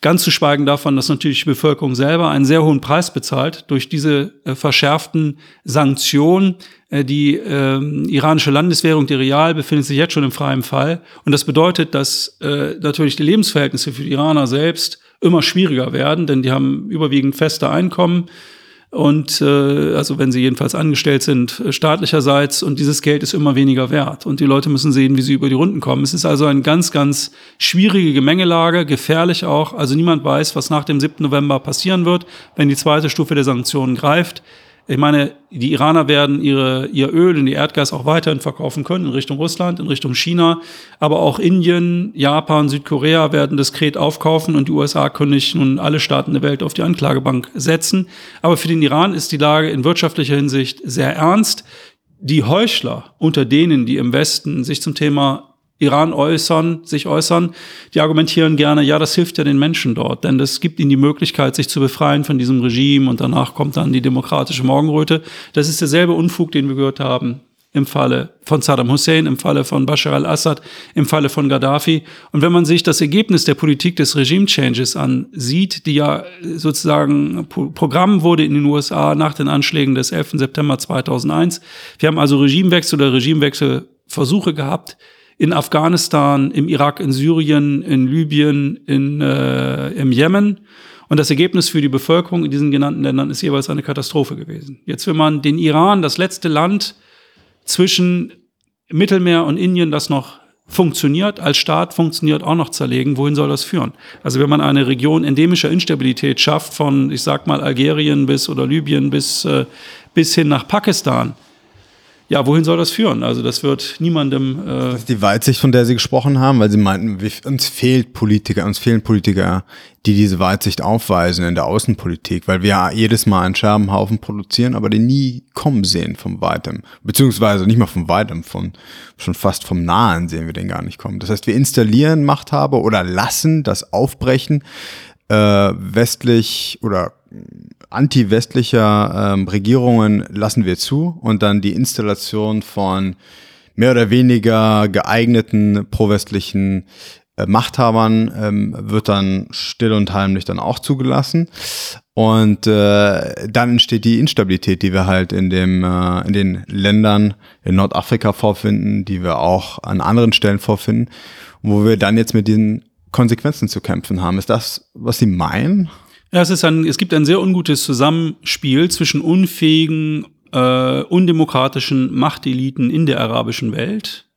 Ganz zu schweigen davon, dass natürlich die Bevölkerung selber einen sehr hohen Preis bezahlt durch diese verschärften Sanktionen. Die iranische Landeswährung, die Rial, befindet sich jetzt schon im freien Fall. Und das bedeutet, dass natürlich die Lebensverhältnisse für die Iraner selbst immer schwieriger werden, denn die haben überwiegend feste Einkommen. Und also wenn sie jedenfalls angestellt sind, staatlicherseits, und dieses Geld ist immer weniger wert. Und die Leute müssen sehen, wie sie über die Runden kommen. Es ist also eine ganz, ganz schwierige Gemengelage, gefährlich auch. Also niemand weiß, was nach dem 7. November passieren wird, wenn die zweite Stufe der Sanktionen greift. Ich meine, die Iraner werden ihr Öl und ihr Erdgas auch weiterhin verkaufen können in Richtung Russland, in Richtung China. Aber auch Indien, Japan, Südkorea werden diskret aufkaufen und die USA können nicht nun alle Staaten der Welt auf die Anklagebank setzen. Aber für den Iran ist die Lage in wirtschaftlicher Hinsicht sehr ernst. Die Heuchler unter denen, die im Westen sich zum Thema Iran sich äußern, die argumentieren gerne, ja, das hilft ja den Menschen dort, denn das gibt ihnen die Möglichkeit, sich zu befreien von diesem Regime und danach kommt dann die demokratische Morgenröte. Das ist derselbe Unfug, den wir gehört haben im Falle von Saddam Hussein, im Falle von Bashar al-Assad, im Falle von Gaddafi. Und wenn man sich das Ergebnis der Politik des Regime-Changes ansieht, die ja sozusagen Programm wurde in den USA nach den Anschlägen des 11. September 2001. Wir haben also Regimewechsel oder Regimewechselversuche gehabt, in Afghanistan, im Irak, in Syrien, in Libyen, im Jemen. Und das Ergebnis für die Bevölkerung in diesen genannten Ländern ist jeweils eine Katastrophe gewesen. Jetzt will man den Iran, das letzte Land zwischen Mittelmeer und Indien, das noch funktioniert, als Staat funktioniert, auch noch zerlegen. Wohin soll das führen? Also wenn man eine Region endemischer Instabilität schafft, von, ich sag mal, Algerien bis oder Libyen bis hin nach Pakistan, ja, wohin soll das führen? Also das wird niemandem... Das ist die Weitsicht, von der Sie gesprochen haben, weil Sie meinten, uns fehlen Politiker, die diese Weitsicht aufweisen in der Außenpolitik, weil wir ja jedes Mal einen Scherbenhaufen produzieren, aber den nie kommen sehen von Weitem. Beziehungsweise nicht mal von Weitem, schon fast vom Nahen sehen wir den gar nicht kommen. Das heißt, wir installieren Machthaber oder lassen das Aufbrechen westlich oder anti-westlicher Regierungen lassen wir zu und dann die Installation von mehr oder weniger geeigneten pro-westlichen Machthabern wird dann still und heimlich dann auch zugelassen und dann entsteht die Instabilität, die wir halt in den Ländern in Nordafrika vorfinden, die wir auch an anderen Stellen vorfinden, wo wir dann jetzt mit diesen Konsequenzen zu kämpfen haben. Ist das, was Sie meinen? Ja, es gibt ein sehr ungutes Zusammenspiel zwischen unfähigen, undemokratischen Machteliten in der arabischen Welt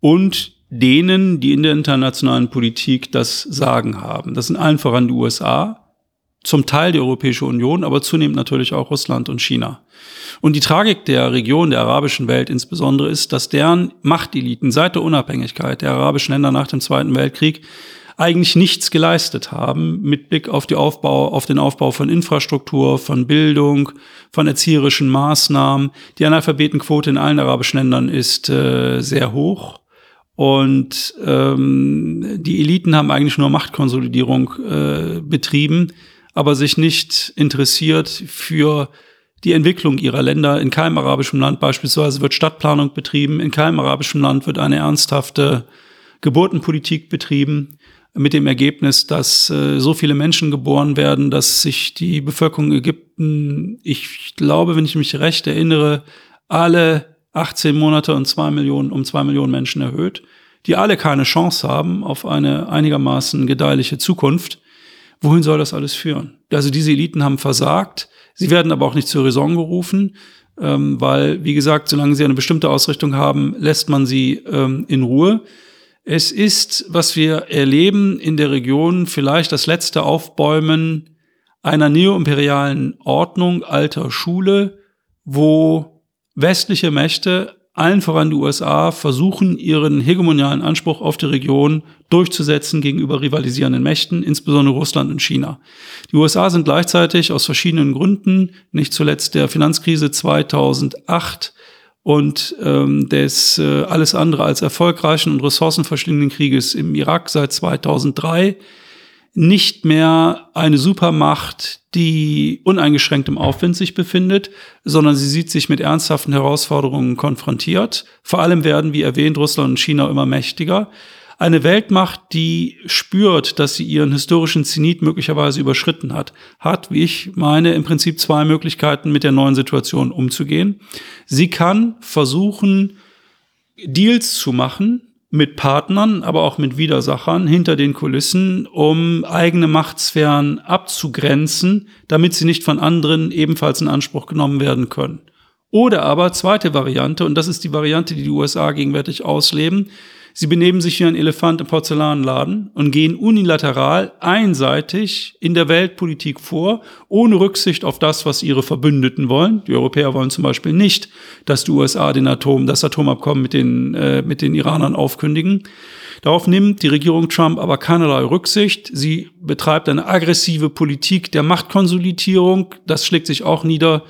und denen, die in der internationalen Politik das Sagen haben. Das sind allen voran die USA, zum Teil die Europäische Union, aber zunehmend natürlich auch Russland und China. Und die Tragik der Region, der arabischen Welt insbesondere, ist, dass deren Machteliten seit der Unabhängigkeit der arabischen Länder nach dem Zweiten Weltkrieg eigentlich nichts geleistet haben mit Blick auf den Aufbau von Infrastruktur, von Bildung, von erzieherischen Maßnahmen. Die Analphabetenquote in allen arabischen Ländern ist sehr hoch und die Eliten haben eigentlich nur Machtkonsolidierung betrieben, aber sich nicht interessiert für die Entwicklung ihrer Länder. In keinem arabischen Land beispielsweise wird Stadtplanung betrieben, in keinem arabischen Land wird eine ernsthafte Geburtenpolitik betrieben, mit dem Ergebnis, dass so viele Menschen geboren werden, dass sich die Bevölkerung Ägypten, ich glaube, wenn ich mich recht erinnere, alle 18 Monate um 2 Millionen Menschen erhöht, die alle keine Chance haben auf eine einigermaßen gedeihliche Zukunft. Wohin soll das alles führen? Also diese Eliten haben versagt, sie werden aber auch nicht zur Raison gerufen, weil, wie gesagt, solange sie eine bestimmte Ausrichtung haben, lässt man sie in Ruhe. Es ist, was wir erleben in der Region, vielleicht das letzte Aufbäumen einer neoimperialen Ordnung alter Schule, wo westliche Mächte, allen voran die USA, versuchen, ihren hegemonialen Anspruch auf die Region durchzusetzen gegenüber rivalisierenden Mächten, insbesondere Russland und China. Die USA sind gleichzeitig aus verschiedenen Gründen, nicht zuletzt der Finanzkrise 2008 und des alles andere als erfolgreichen und ressourcenverschlingenden Krieges im Irak seit 2003, nicht mehr eine Supermacht, die uneingeschränkt im Aufwind sich befindet, sondern sie sieht sich mit ernsthaften Herausforderungen konfrontiert. Vor allem werden, wie erwähnt, Russland und China immer mächtiger. Eine Weltmacht, die spürt, dass sie ihren historischen Zenit möglicherweise überschritten hat, hat, wie ich meine, im Prinzip zwei Möglichkeiten, mit der neuen Situation umzugehen. Sie kann versuchen, Deals zu machen mit Partnern, aber auch mit Widersachern hinter den Kulissen, um eigene Machtsphären abzugrenzen, damit sie nicht von anderen ebenfalls in Anspruch genommen werden können. Oder aber, zweite Variante, und das ist die Variante, die die USA gegenwärtig ausleben, sie benehmen sich wie ein Elefant im Porzellanladen und gehen unilateral, einseitig in der Weltpolitik vor, ohne Rücksicht auf das, was ihre Verbündeten wollen. Die Europäer wollen zum Beispiel nicht, dass die USA das Atomabkommen mit den Iranern aufkündigen. Darauf nimmt die Regierung Trump aber keinerlei Rücksicht. Sie betreibt eine aggressive Politik der Machtkonsolidierung. Das schlägt sich auch nieder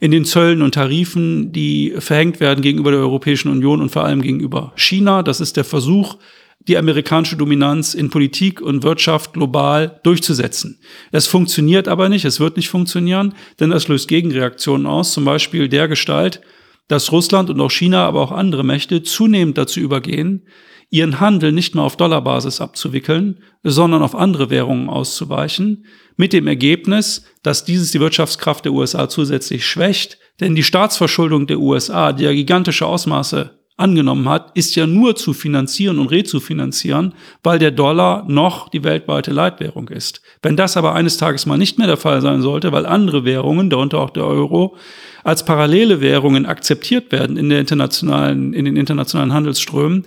in den Zöllen und Tarifen, die verhängt werden gegenüber der Europäischen Union und vor allem gegenüber China. Das ist der Versuch, die amerikanische Dominanz in Politik und Wirtschaft global durchzusetzen. Es funktioniert aber nicht, es wird nicht funktionieren, denn das löst Gegenreaktionen aus, zum Beispiel der Gestalt, dass Russland und auch China, aber auch andere Mächte zunehmend dazu übergehen, ihren Handel nicht mehr auf Dollarbasis abzuwickeln, sondern auf andere Währungen auszuweichen, mit dem Ergebnis, dass dieses die Wirtschaftskraft der USA zusätzlich schwächt, denn die Staatsverschuldung der USA, die ja gigantische Ausmaße angenommen hat, ist ja nur zu finanzieren und rezufinanzieren, weil der Dollar noch die weltweite Leitwährung ist. Wenn das aber eines Tages mal nicht mehr der Fall sein sollte, weil andere Währungen, darunter auch der Euro, als parallele Währungen akzeptiert werden in den internationalen Handelsströmen,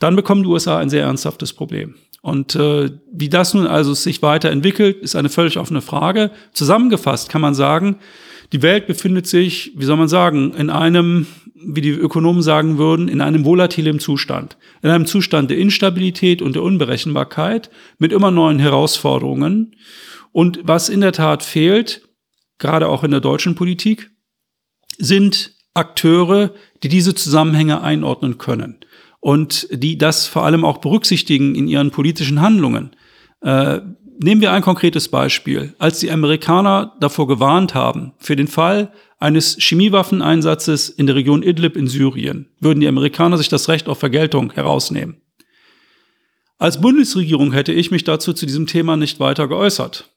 dann bekommen die USA ein sehr ernsthaftes Problem. Und wie das nun also sich weiterentwickelt, ist eine völlig offene Frage. Zusammengefasst kann man sagen, die Welt befindet sich, wie soll man sagen, in einem, wie die Ökonomen sagen würden, in einem volatilen Zustand. In einem Zustand der Instabilität und der Unberechenbarkeit mit immer neuen Herausforderungen. Und was in der Tat fehlt, gerade auch in der deutschen Politik, sind Akteure, die diese Zusammenhänge einordnen können und die das vor allem auch berücksichtigen in ihren politischen Handlungen. Nehmen wir ein konkretes Beispiel. Als die Amerikaner davor gewarnt haben, für den Fall eines Chemiewaffeneinsatzes in der Region Idlib in Syrien, würden die Amerikaner sich das Recht auf Vergeltung herausnehmen. Als Bundesregierung hätte ich mich dazu zu diesem Thema nicht weiter geäußert.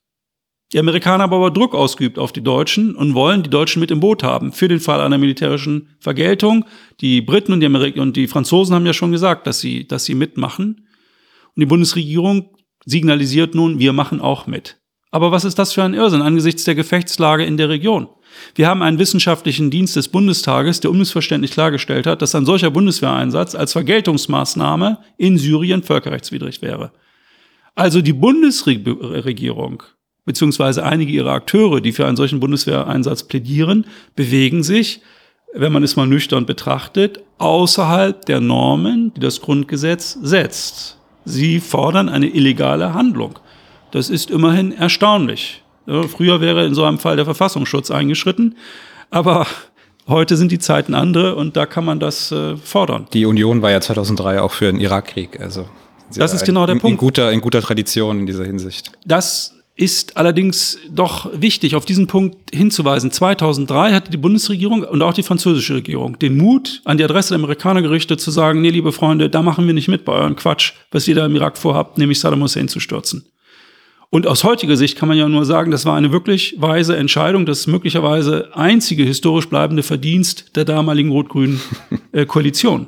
Die Amerikaner haben aber Druck ausgeübt auf die Deutschen und wollen die Deutschen mit im Boot haben für den Fall einer militärischen Vergeltung. Die Briten und die Franzosen haben ja schon gesagt, dass sie mitmachen. Und die Bundesregierung signalisiert nun, wir machen auch mit. Aber was ist das für ein Irrsinn angesichts der Gefechtslage in der Region? Wir haben einen wissenschaftlichen Dienst des Bundestages, der unmissverständlich klargestellt hat, dass ein solcher Bundeswehreinsatz als Vergeltungsmaßnahme in Syrien völkerrechtswidrig wäre. Also die Bundesregierung beziehungsweise einige ihrer Akteure, die für einen solchen Bundeswehreinsatz plädieren, bewegen sich, wenn man es mal nüchtern betrachtet, außerhalb der Normen, die das Grundgesetz setzt. Sie fordern eine illegale Handlung. Das ist immerhin erstaunlich. Früher wäre in so einem Fall der Verfassungsschutz eingeschritten, aber heute sind die Zeiten andere und da kann man das fordern. Die Union war ja 2003 auch für den Irakkrieg. Also das ist genau der Punkt. In guter Tradition in dieser Hinsicht. Das ist allerdings doch wichtig, auf diesen Punkt hinzuweisen. 2003 hatte die Bundesregierung und auch die französische Regierung den Mut, an die Adresse der Amerikaner gerichtet zu sagen, nee, liebe Freunde, da machen wir nicht mit bei eurem Quatsch, was ihr da im Irak vorhabt, nämlich Saddam Hussein zu stürzen. Und aus heutiger Sicht kann man ja nur sagen, das war eine wirklich weise Entscheidung, das möglicherweise einzige historisch bleibende Verdienst der damaligen rot-grünen Koalition.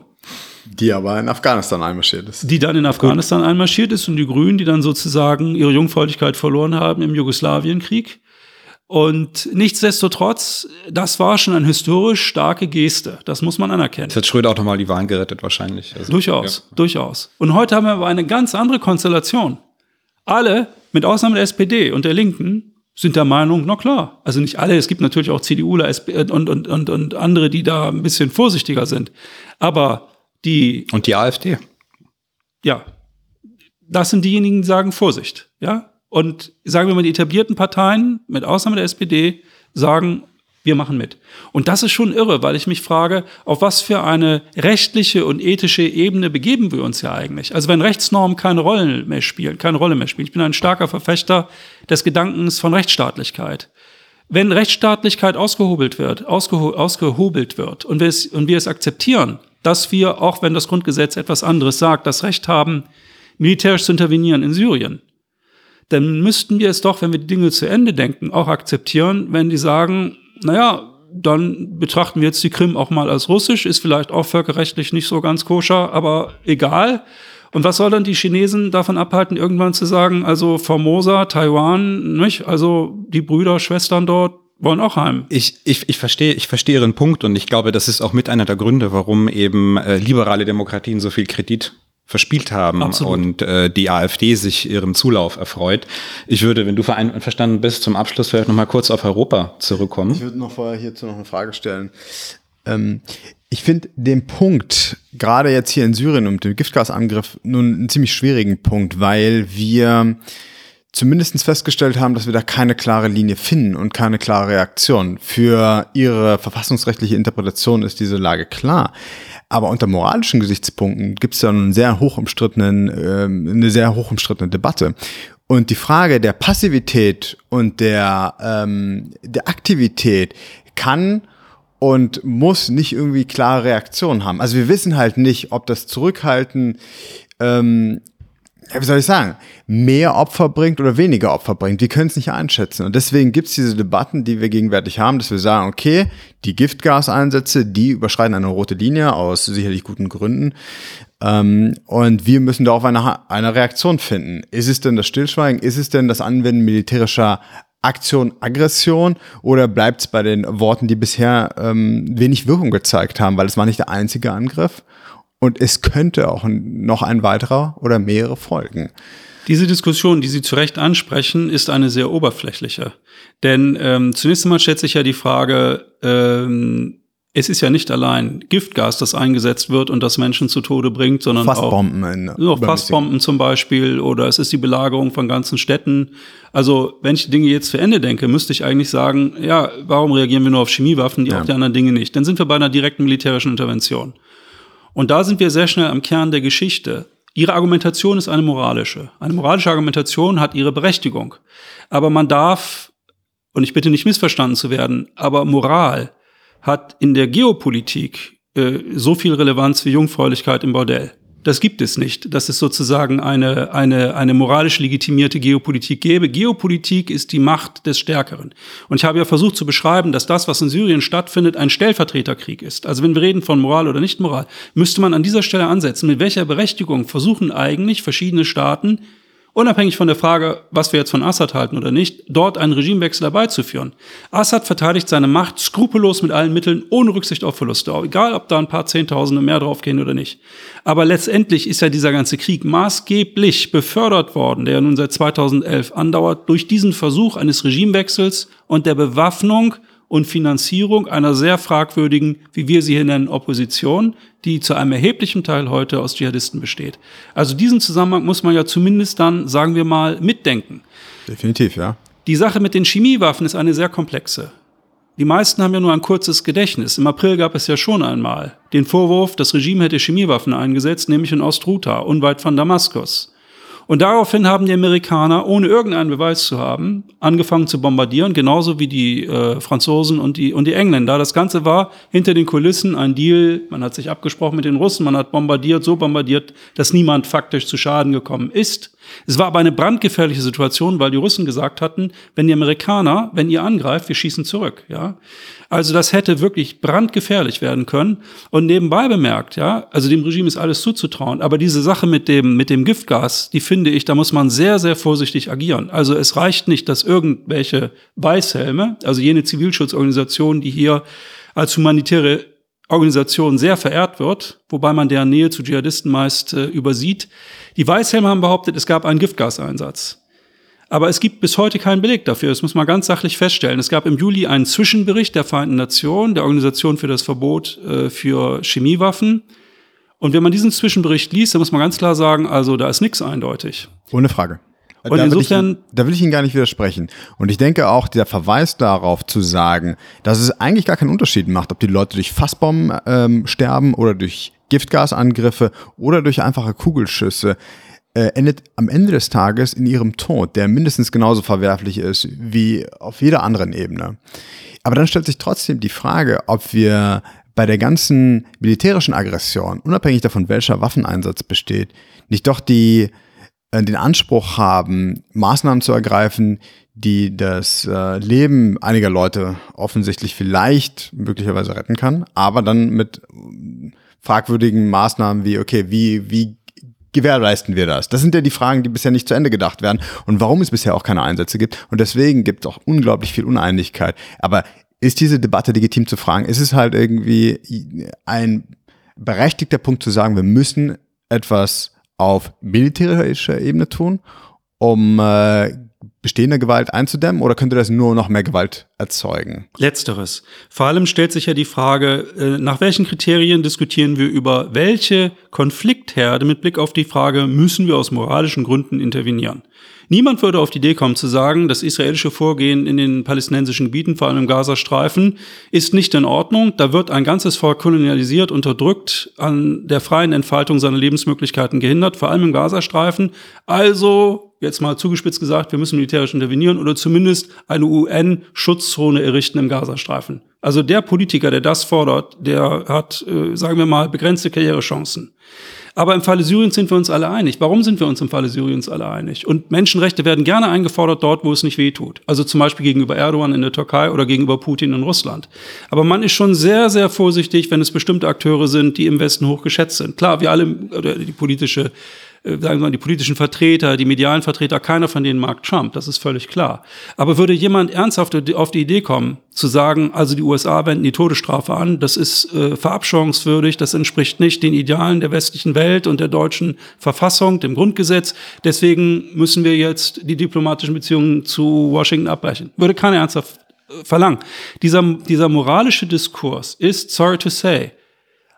Die aber in Afghanistan einmarschiert ist. Die dann in Afghanistan einmarschiert ist und die Grünen, die dann sozusagen ihre Jungfräulichkeit verloren haben im Jugoslawienkrieg. Und nichtsdestotrotz, das war schon eine historisch starke Geste. Das muss man anerkennen. Das hat Schröder auch nochmal die Wahlen gerettet wahrscheinlich. Also, durchaus. Und heute haben wir aber eine ganz andere Konstellation. Alle, mit Ausnahme der SPD und der Linken, sind der Meinung, na klar, also nicht alle, es gibt natürlich auch CDUler und andere, die da ein bisschen vorsichtiger sind. Aber die... Und die AfD. Ja, das sind diejenigen, die sagen Vorsicht, ja. Und sagen wir mal, die etablierten Parteien, mit Ausnahme der SPD, sagen, wir machen mit. Und das ist schon irre, weil ich mich frage, auf was für eine rechtliche und ethische Ebene begeben wir uns ja eigentlich? Also wenn Rechtsnormen keine Rolle mehr spielen. Ich bin ein starker Verfechter des Gedankens von Rechtsstaatlichkeit. Wenn Rechtsstaatlichkeit ausgehobelt wird und wir es akzeptieren, dass wir, auch wenn das Grundgesetz etwas anderes sagt, das Recht haben, militärisch zu intervenieren in Syrien, dann müssten wir es doch, wenn wir die Dinge zu Ende denken, auch akzeptieren, wenn die sagen, naja, dann betrachten wir jetzt die Krim auch mal als russisch, ist vielleicht auch völkerrechtlich nicht so ganz koscher, aber egal. Und was soll dann die Chinesen davon abhalten, irgendwann zu sagen, also Formosa, Taiwan, nicht? Also die Brüder, Schwestern dort wollen auch heim. Ich verstehe Ihren Punkt, und ich glaube, das ist auch mit einer der Gründe, warum eben liberale Demokratien so viel Kredit verspielt haben. Absolut. Und die AfD sich ihrem Zulauf erfreut. Ich würde, wenn du verstanden bist, zum Abschluss vielleicht noch mal kurz auf Europa zurückkommen. Ich würde noch vorher hierzu noch eine Frage stellen. Ich finde den Punkt, gerade jetzt hier in Syrien und dem Giftgasangriff, nun einen ziemlich schwierigen Punkt, weil wir zumindest festgestellt haben, dass wir da keine klare Linie finden und keine klare Reaktion. Für ihre verfassungsrechtliche Interpretation ist diese Lage klar. Aber unter moralischen Gesichtspunkten gibt es ja nun eine sehr hoch umstrittene Debatte. Und die Frage der Passivität und der Aktivität kann und muss nicht irgendwie klare Reaktionen haben. Also wir wissen halt nicht, ob das Zurückhalten, wie soll ich sagen, mehr Opfer bringt oder weniger Opfer bringt. Wir können es nicht einschätzen. Und deswegen gibt es diese Debatten, die wir gegenwärtig haben, dass wir sagen, okay, die Giftgaseinsätze, die überschreiten eine rote Linie aus sicherlich guten Gründen. Und wir müssen da auf eine Reaktion finden. Ist es denn das Stillschweigen? Ist es denn das Anwenden militärischer Aktion, Aggression, oder bleibt es bei den Worten, die bisher wenig Wirkung gezeigt haben? Weil es war nicht der einzige Angriff. Und es könnte auch noch ein weiterer oder mehrere folgen. Diese Diskussion, die Sie zu Recht ansprechen, ist eine sehr oberflächliche. Denn zunächst einmal stellt sich ja die Frage, es ist ja nicht allein Giftgas, das eingesetzt wird und das Menschen zu Tode bringt, sondern auch Fassbomben zum Beispiel, oder es ist die Belagerung von ganzen Städten. Also wenn ich die Dinge jetzt zu Ende denke, müsste ich eigentlich sagen, ja, warum reagieren wir nur auf Chemiewaffen, auf die anderen Dinge nicht? Dann sind wir bei einer direkten militärischen Intervention. Und da sind wir sehr schnell am Kern der Geschichte. Ihre Argumentation ist eine moralische. Eine moralische Argumentation hat ihre Berechtigung. Aber man darf, und ich bitte nicht missverstanden zu werden, aber Moral hat in der Geopolitik so viel Relevanz wie Jungfräulichkeit im Bordell. Das gibt es nicht, dass es sozusagen eine moralisch legitimierte Geopolitik gäbe. Geopolitik ist die Macht des Stärkeren. Und ich habe ja versucht zu beschreiben, dass das, was in Syrien stattfindet, ein Stellvertreterkrieg ist. Also wenn wir reden von Moral oder Nicht-Moral, müsste man an dieser Stelle ansetzen. Mit welcher Berechtigung versuchen eigentlich verschiedene Staaten, unabhängig von der Frage, was wir jetzt von Assad halten oder nicht, dort einen Regimewechsel herbeizuführen? Assad verteidigt seine Macht skrupellos mit allen Mitteln, ohne Rücksicht auf Verluste. Egal, ob da ein paar Zehntausende mehr draufgehen oder nicht. Aber letztendlich ist ja dieser ganze Krieg maßgeblich befördert worden, der ja nun seit 2011 andauert, durch diesen Versuch eines Regimewechsels und der Bewaffnung und Finanzierung einer sehr fragwürdigen, wie wir sie hier nennen, Opposition, die zu einem erheblichen Teil heute aus Dschihadisten besteht. Also diesen Zusammenhang muss man ja zumindest dann, sagen wir mal, mitdenken. Definitiv, ja. Die Sache mit den Chemiewaffen ist eine sehr komplexe. Die meisten haben ja nur ein kurzes Gedächtnis. Im April gab es ja schon einmal den Vorwurf, das Regime hätte Chemiewaffen eingesetzt, nämlich in Ostruta, unweit von Damaskus. Und daraufhin haben die Amerikaner, ohne irgendeinen Beweis zu haben, angefangen zu bombardieren, genauso wie die Franzosen und die Engländer. Das Ganze war hinter den Kulissen ein Deal. Man hat sich abgesprochen mit den Russen, man hat so bombardiert, dass niemand faktisch zu Schaden gekommen ist. Es war aber eine brandgefährliche Situation, weil die Russen gesagt hatten, wenn ihr angreift, wir schießen zurück, ja. Also das hätte wirklich brandgefährlich werden können. Und nebenbei bemerkt, ja, also dem Regime ist alles zuzutrauen. Aber diese Sache mit dem Giftgas, die finde ich, da muss man sehr, sehr vorsichtig agieren. Also es reicht nicht, dass irgendwelche Weißhelme, also jene Zivilschutzorganisationen, die hier als humanitäre Organisation sehr verehrt wird, wobei man deren Nähe zu Dschihadisten meist übersieht. Die Weißhelme haben behauptet, es gab einen Giftgaseinsatz. Aber es gibt bis heute keinen Beleg dafür, das muss man ganz sachlich feststellen. Es gab im Juli einen Zwischenbericht der Vereinten Nationen, der Organisation für das Verbot für Chemiewaffen. Und wenn man diesen Zwischenbericht liest, dann muss man ganz klar sagen, also da ist nichts eindeutig. Ohne Frage. Und insofern, da will ich Ihnen gar nicht widersprechen. Und ich denke auch, der Verweis darauf zu sagen, dass es eigentlich gar keinen Unterschied macht, ob die Leute durch Fassbomben sterben oder durch Giftgasangriffe oder durch einfache Kugelschüsse, endet am Ende des Tages in ihrem Tod, der mindestens genauso verwerflich ist wie auf jeder anderen Ebene. Aber dann stellt sich trotzdem die Frage, ob wir bei der ganzen militärischen Aggression, unabhängig davon, welcher Waffeneinsatz besteht, nicht doch den Anspruch haben, Maßnahmen zu ergreifen, die das Leben einiger Leute offensichtlich vielleicht möglicherweise retten kann, aber dann mit fragwürdigen Maßnahmen wie, okay, wie gewährleisten wir das? Das sind ja die Fragen, die bisher nicht zu Ende gedacht werden und warum es bisher auch keine Einsätze gibt. Und deswegen gibt es auch unglaublich viel Uneinigkeit. Aber ist diese Debatte legitim zu fragen? Ist es halt irgendwie ein berechtigter Punkt zu sagen, wir müssen etwas auf militärischer Ebene tun, um bestehende Gewalt einzudämmen, oder könnte das nur noch mehr Gewalt erzeugen? Letzteres. Vor allem stellt sich ja die Frage, nach welchen Kriterien diskutieren wir über welche Konfliktherde mit Blick auf die Frage, müssen wir aus moralischen Gründen intervenieren? Niemand würde auf die Idee kommen zu sagen, das israelische Vorgehen in den palästinensischen Gebieten, vor allem im Gazastreifen, ist nicht in Ordnung. Da wird ein ganzes Volk kolonialisiert, unterdrückt, an der freien Entfaltung seiner Lebensmöglichkeiten gehindert, vor allem im Gazastreifen. Also, jetzt mal zugespitzt gesagt, wir müssen militärisch intervenieren oder zumindest eine UN-Schutzzone errichten im Gazastreifen. Also der Politiker, der das fordert, der hat, sagen wir mal, begrenzte Karrierechancen. Aber im Falle Syriens sind wir uns alle einig. Warum sind wir uns im Falle Syriens alle einig? Und Menschenrechte werden gerne eingefordert dort, wo es nicht wehtut. Also zum Beispiel gegenüber Erdogan in der Türkei oder gegenüber Putin in Russland. Aber man ist schon sehr, sehr vorsichtig, wenn es bestimmte Akteure sind, die im Westen hoch geschätzt sind. Klar, wir alle, oder die politischen Vertreter, die medialen Vertreter, keiner von denen mag Trump, das ist völlig klar. Aber würde jemand ernsthaft auf die Idee kommen, zu sagen, also die USA wenden die Todesstrafe an, das ist verabscheuungswürdig, das entspricht nicht den Idealen der westlichen Welt und der deutschen Verfassung, dem Grundgesetz, deswegen müssen wir jetzt die diplomatischen Beziehungen zu Washington abbrechen. Würde keiner ernsthaft verlangen. Dieser moralische Diskurs ist, sorry to say,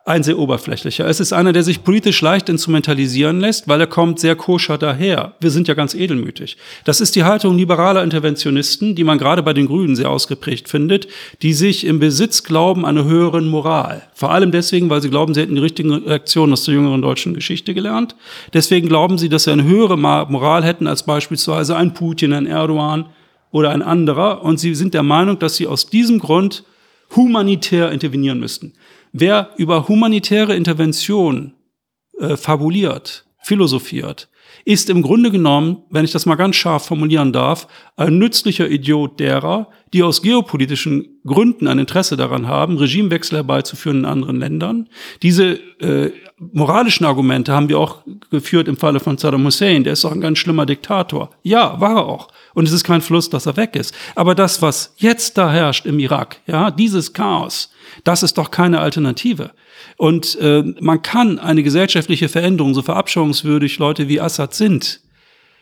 ein sehr oberflächlicher. Es ist einer, der sich politisch leicht instrumentalisieren lässt, weil er kommt sehr koscher daher. Wir sind ja ganz edelmütig. Das ist die Haltung liberaler Interventionisten, die man gerade bei den Grünen sehr ausgeprägt findet, die sich im Besitz glauben einer höheren Moral. Vor allem deswegen, weil sie glauben, sie hätten die richtigen Reaktionen aus der jüngeren deutschen Geschichte gelernt. Deswegen glauben sie, dass sie eine höhere Moral hätten als beispielsweise ein Putin, ein Erdogan oder ein anderer. Und sie sind der Meinung, dass sie aus diesem Grund humanitär intervenieren müssten. Wer über humanitäre Intervention fabuliert, philosophiert, ist im Grunde genommen, wenn ich das mal ganz scharf formulieren darf, ein nützlicher Idiot derer, die aus geopolitischen Gründen ein Interesse daran haben, Regimewechsel herbeizuführen in anderen Ländern. Diese moralischen Argumente haben wir auch geführt im Falle von Saddam Hussein. Der ist auch ein ganz schlimmer Diktator. Ja, war er auch. Und es ist kein Fluss, dass er weg ist. Aber das, was jetzt da herrscht im Irak, ja, dieses Chaos, das ist doch keine Alternative. Und man kann eine gesellschaftliche Veränderung, so verabscheuungswürdig Leute wie Assad sind,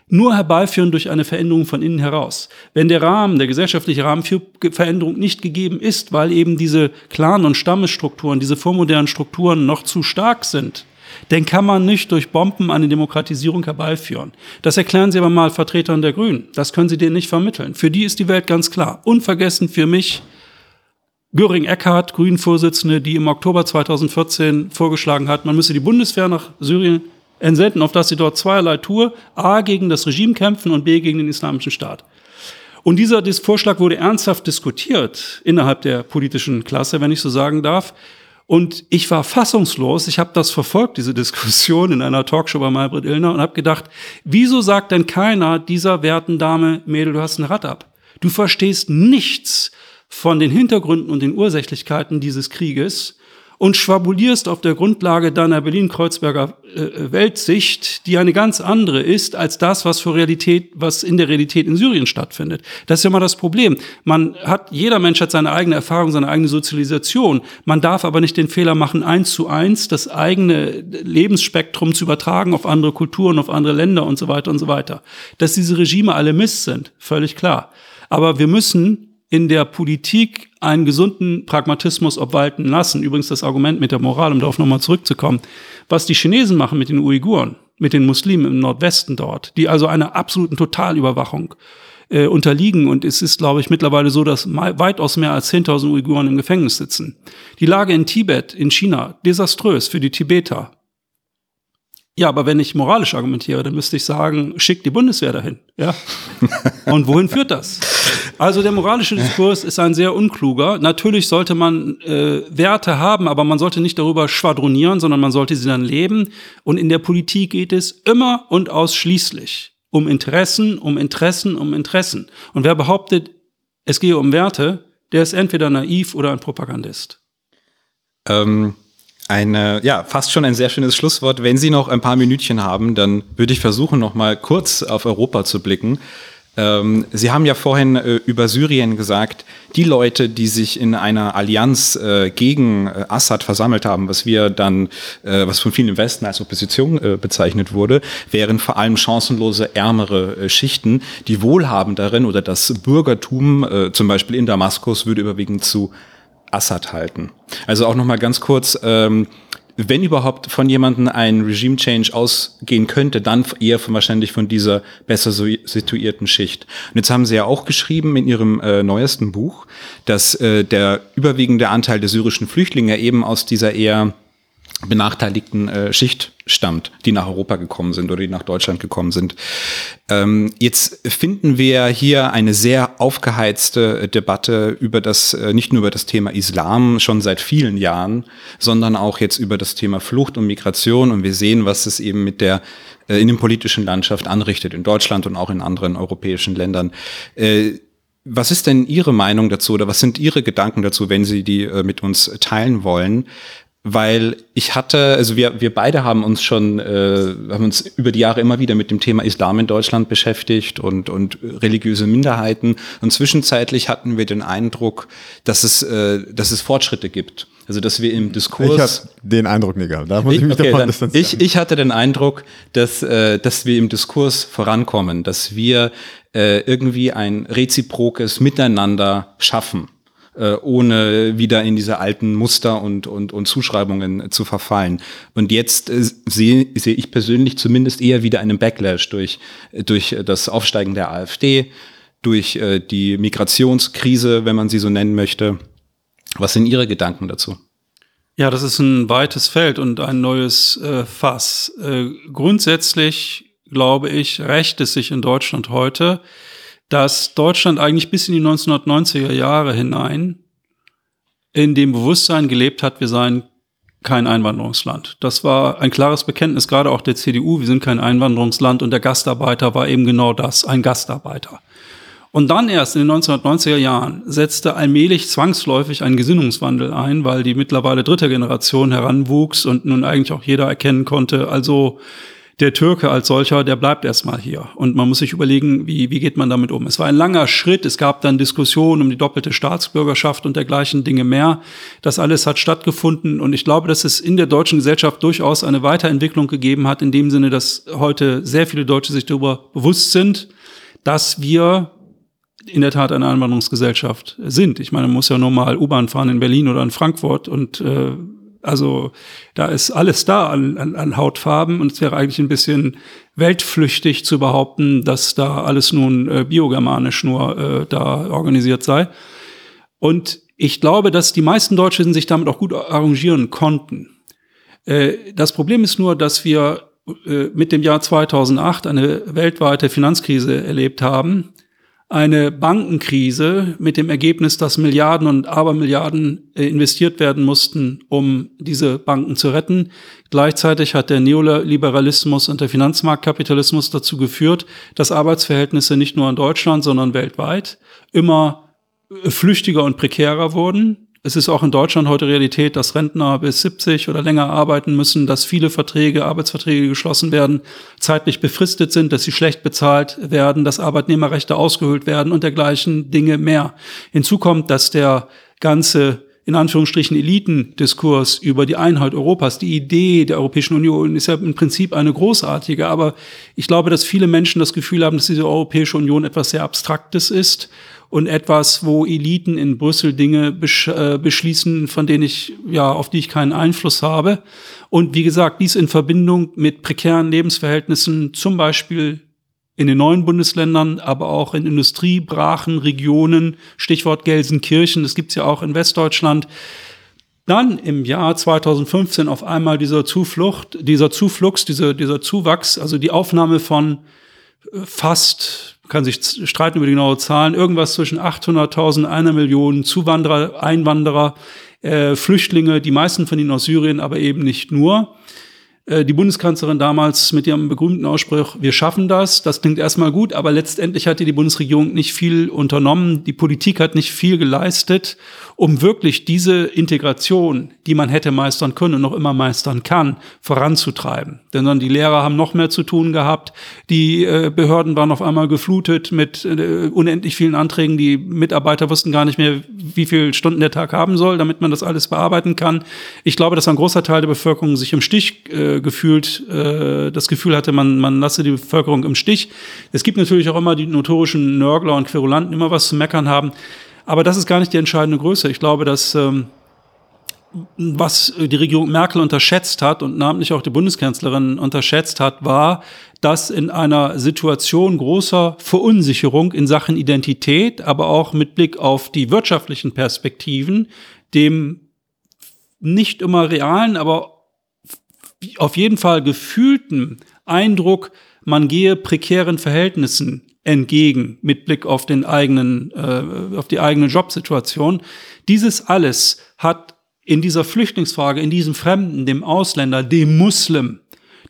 nur herbeiführen durch eine Veränderung von innen heraus. Wenn der gesellschaftliche Rahmen für Veränderung nicht gegeben ist, weil eben diese Clan- und Stammesstrukturen, diese vormodernen Strukturen noch zu stark sind, dann kann man nicht durch Bomben eine Demokratisierung herbeiführen. Das erklären Sie aber mal Vertretern der Grünen. Das können Sie denen nicht vermitteln. Für die ist die Welt ganz klar. Unvergessen für mich Göring-Eckardt, Grünen-Vorsitzende, die im Oktober 2014 vorgeschlagen hat, man müsse die Bundeswehr nach Syrien entsenden, auf dass sie dort zweierlei tue, A, gegen das Regime kämpfen und B, gegen den Islamischen Staat. Und dieser Vorschlag wurde ernsthaft diskutiert innerhalb der politischen Klasse, wenn ich so sagen darf. Und ich war fassungslos, ich habe das verfolgt, diese Diskussion in einer Talkshow bei Maybrit Illner, und habe gedacht, wieso sagt denn keiner dieser werten Dame, Mädel, du hast ein Rad ab. Du verstehst nichts von den Hintergründen und den Ursächlichkeiten dieses Krieges und schwabulierst auf der Grundlage deiner Berlin-Kreuzberger Weltsicht, die eine ganz andere ist als das, was in der Realität in Syrien stattfindet. Das ist ja mal das Problem. Jeder Mensch hat seine eigene Erfahrung, seine eigene Sozialisation. Man darf aber nicht den Fehler machen, 1:1 das eigene Lebensspektrum zu übertragen auf andere Kulturen, auf andere Länder und so weiter und so weiter. Dass diese Regime alle Mist sind, völlig klar. Aber wir müssen in der Politik einen gesunden Pragmatismus obwalten lassen. Übrigens das Argument mit der Moral, um darauf nochmal zurückzukommen. Was die Chinesen machen mit den Uiguren, mit den Muslimen im Nordwesten dort, die also einer absoluten Totalüberwachung unterliegen. Und es ist, glaube ich, mittlerweile so, dass weitaus mehr als 10.000 Uiguren im Gefängnis sitzen. Die Lage in Tibet, in China, desaströs für die Tibeter. Ja, aber wenn ich moralisch argumentiere, dann müsste ich sagen, schickt die Bundeswehr dahin. Ja? Und wohin führt das? Also der moralische Diskurs ist ein sehr unkluger. Natürlich sollte man Werte haben, aber man sollte nicht darüber schwadronieren, sondern man sollte sie dann leben. Und in der Politik geht es immer und ausschließlich um Interessen, um Interessen, um Interessen. Und wer behauptet, es gehe um Werte, der ist entweder naiv oder ein Propagandist. Fast schon ein sehr schönes Schlusswort. Wenn Sie noch ein paar Minütchen haben, dann würde ich versuchen, noch mal kurz auf Europa zu blicken. Sie haben ja vorhin über Syrien gesagt, die Leute, die sich in einer Allianz gegen Assad versammelt haben, was von vielen im Westen als Opposition bezeichnet wurde, wären vor allem chancenlose, ärmere Schichten. Die Wohlhabenderen oder das Bürgertum, zum Beispiel in Damaskus, würde überwiegend zu Assad halten. Also auch nochmal ganz kurz, wenn überhaupt von jemandem ein Regime-Change ausgehen könnte, dann eher wahrscheinlich von dieser besser situierten Schicht. Und jetzt haben Sie ja auch geschrieben in Ihrem neuesten Buch, dass der überwiegende Anteil der syrischen Flüchtlinge eben aus dieser eher benachteiligten Schicht stammt, die nach Europa gekommen sind oder die nach Deutschland gekommen sind. Jetzt finden wir hier eine sehr aufgeheizte Debatte nicht nur über das Thema Islam schon seit vielen Jahren, sondern auch jetzt über das Thema Flucht und Migration. Und wir sehen, was es eben in der politischen Landschaft anrichtet, in Deutschland und auch in anderen europäischen Ländern. Was ist denn Ihre Meinung dazu oder was sind Ihre Gedanken dazu, wenn Sie die mit uns teilen wollen? Weil wir beide haben uns haben uns über die Jahre immer wieder mit dem Thema Islam in Deutschland beschäftigt und religiöse Minderheiten. Und zwischenzeitlich hatten wir den Eindruck, dass es Fortschritte gibt. Also, dass wir im Diskurs... Ich hatte den Eindruck nicht gehabt. Da muss ich mich davon distanzieren. Ich hatte den Eindruck, dass wir im Diskurs vorankommen, dass wir irgendwie ein reziprokes Miteinander schaffen, ohne wieder in diese alten Muster und Zuschreibungen zu verfallen. Und jetzt sehe ich persönlich zumindest eher wieder einen Backlash durch das Aufsteigen der AfD, durch die Migrationskrise, wenn man sie so nennen möchte. Was sind Ihre Gedanken dazu? Ja, das ist ein weites Feld und ein neues Fass. Grundsätzlich, glaube ich, rächt es sich in Deutschland heute, dass Deutschland eigentlich bis in die 1990er Jahre hinein in dem Bewusstsein gelebt hat, wir seien kein Einwanderungsland. Das war ein klares Bekenntnis, gerade auch der CDU, wir sind kein Einwanderungsland und der Gastarbeiter war eben genau das, ein Gastarbeiter. Und dann erst in den 1990er Jahren setzte allmählich zwangsläufig ein Gesinnungswandel ein, weil die mittlerweile dritte Generation heranwuchs und nun eigentlich auch jeder erkennen konnte, also der Türke als solcher, der bleibt erstmal hier. Und man muss sich überlegen, wie geht man damit um? Es war ein langer Schritt. Es gab dann Diskussionen um die doppelte Staatsbürgerschaft und dergleichen Dinge mehr. Das alles hat stattgefunden. Und ich glaube, dass es in der deutschen Gesellschaft durchaus eine Weiterentwicklung gegeben hat, in dem Sinne, dass heute sehr viele Deutsche sich darüber bewusst sind, dass wir in der Tat eine Einwanderungsgesellschaft sind. Ich meine, man muss ja nur mal U-Bahn fahren in Berlin oder in Frankfurt und also da ist alles da an Hautfarben und es wäre eigentlich ein bisschen weltflüchtig zu behaupten, dass da alles nun biogermanisch nur da organisiert sei. Und ich glaube, dass die meisten Deutschen sich damit auch gut arrangieren konnten. Das Problem ist nur, dass wir mit dem Jahr 2008 eine weltweite Finanzkrise erlebt haben, eine Bankenkrise mit dem Ergebnis, dass Milliarden und Abermilliarden investiert werden mussten, um diese Banken zu retten. Gleichzeitig hat der Neoliberalismus und der Finanzmarktkapitalismus dazu geführt, dass Arbeitsverhältnisse nicht nur in Deutschland, sondern weltweit immer flüchtiger und prekärer wurden. Es ist auch in Deutschland heute Realität, dass Rentner bis 70 oder länger arbeiten müssen, dass viele Verträge, Arbeitsverträge geschlossen werden, zeitlich befristet sind, dass sie schlecht bezahlt werden, dass Arbeitnehmerrechte ausgehöhlt werden und dergleichen Dinge mehr. Hinzu kommt, dass der ganze, in Anführungsstrichen, Elitendiskurs über die Einheit Europas, die Idee der Europäischen Union ist ja im Prinzip eine großartige, aber ich glaube, dass viele Menschen das Gefühl haben, dass diese Europäische Union etwas sehr Abstraktes ist und etwas, wo Eliten in Brüssel Dinge beschließen, von denen ich, ja, auf die ich keinen Einfluss habe. Und wie gesagt, dies in Verbindung mit prekären Lebensverhältnissen, zum Beispiel in den neuen Bundesländern, aber auch in Industriebrachen, Regionen, Stichwort Gelsenkirchen, das gibt's ja auch in Westdeutschland. Dann im Jahr 2015 auf einmal dieser Zuwachs, also die Aufnahme von fast, kann sich streiten über die genaue Zahlen, irgendwas zwischen 800.000, 1 Million Zuwanderer, Einwanderer, Flüchtlinge, die meisten von ihnen aus Syrien, aber eben nicht nur. Die Bundeskanzlerin damals mit ihrem berühmten Ausspruch, wir schaffen das, das klingt erstmal gut, aber letztendlich hatte die Bundesregierung nicht viel unternommen, die Politik hat nicht viel geleistet, um wirklich diese Integration, die man hätte meistern können und noch immer meistern kann, voranzutreiben. Denn dann die Lehrer haben noch mehr zu tun gehabt, die Behörden waren auf einmal geflutet mit unendlich vielen Anträgen, die Mitarbeiter wussten gar nicht mehr, wie viele Stunden der Tag haben soll, damit man das alles bearbeiten kann. Ich glaube, dass ein großer Teil der Bevölkerung sich im Stich das Gefühl hatte, man lasse die Bevölkerung im Stich. Es gibt natürlich auch immer die notorischen Nörgler und Querulanten, immer was zu meckern haben. Aber das ist gar nicht die entscheidende Größe. Ich glaube, dass was die Regierung Merkel unterschätzt hat und namentlich auch die Bundeskanzlerin unterschätzt hat, war, dass in einer Situation großer Verunsicherung in Sachen Identität, aber auch mit Blick auf die wirtschaftlichen Perspektiven, dem nicht immer realen, aber auf jeden Fall gefühlten Eindruck, man gehe prekären Verhältnissen entgegen mit Blick auf den eigenen, auf die eigene Jobsituation. Dieses alles hat in dieser Flüchtlingsfrage, in diesem Fremden, dem Ausländer, dem Muslim,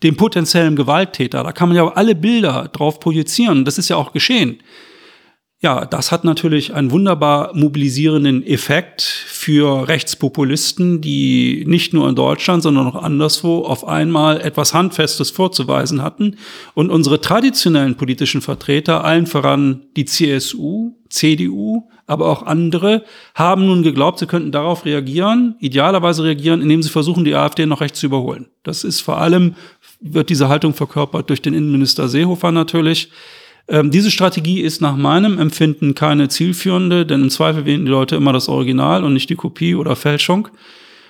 dem potenziellen Gewalttäter, da kann man ja auch alle Bilder drauf projizieren, das ist ja auch geschehen. Ja, das hat natürlich einen wunderbar mobilisierenden Effekt für Rechtspopulisten, die nicht nur in Deutschland, sondern auch anderswo auf einmal etwas Handfestes vorzuweisen hatten. Und unsere traditionellen politischen Vertreter, allen voran die CSU, CDU, aber auch andere, haben nun geglaubt, sie könnten darauf reagieren, idealerweise reagieren, indem sie versuchen, die AfD noch rechts zu überholen. Das ist vor allem, wird diese Haltung verkörpert durch den Innenminister Seehofer natürlich. Diese Strategie ist nach meinem Empfinden keine zielführende, denn im Zweifel wählen die Leute immer das Original und nicht die Kopie oder Fälschung.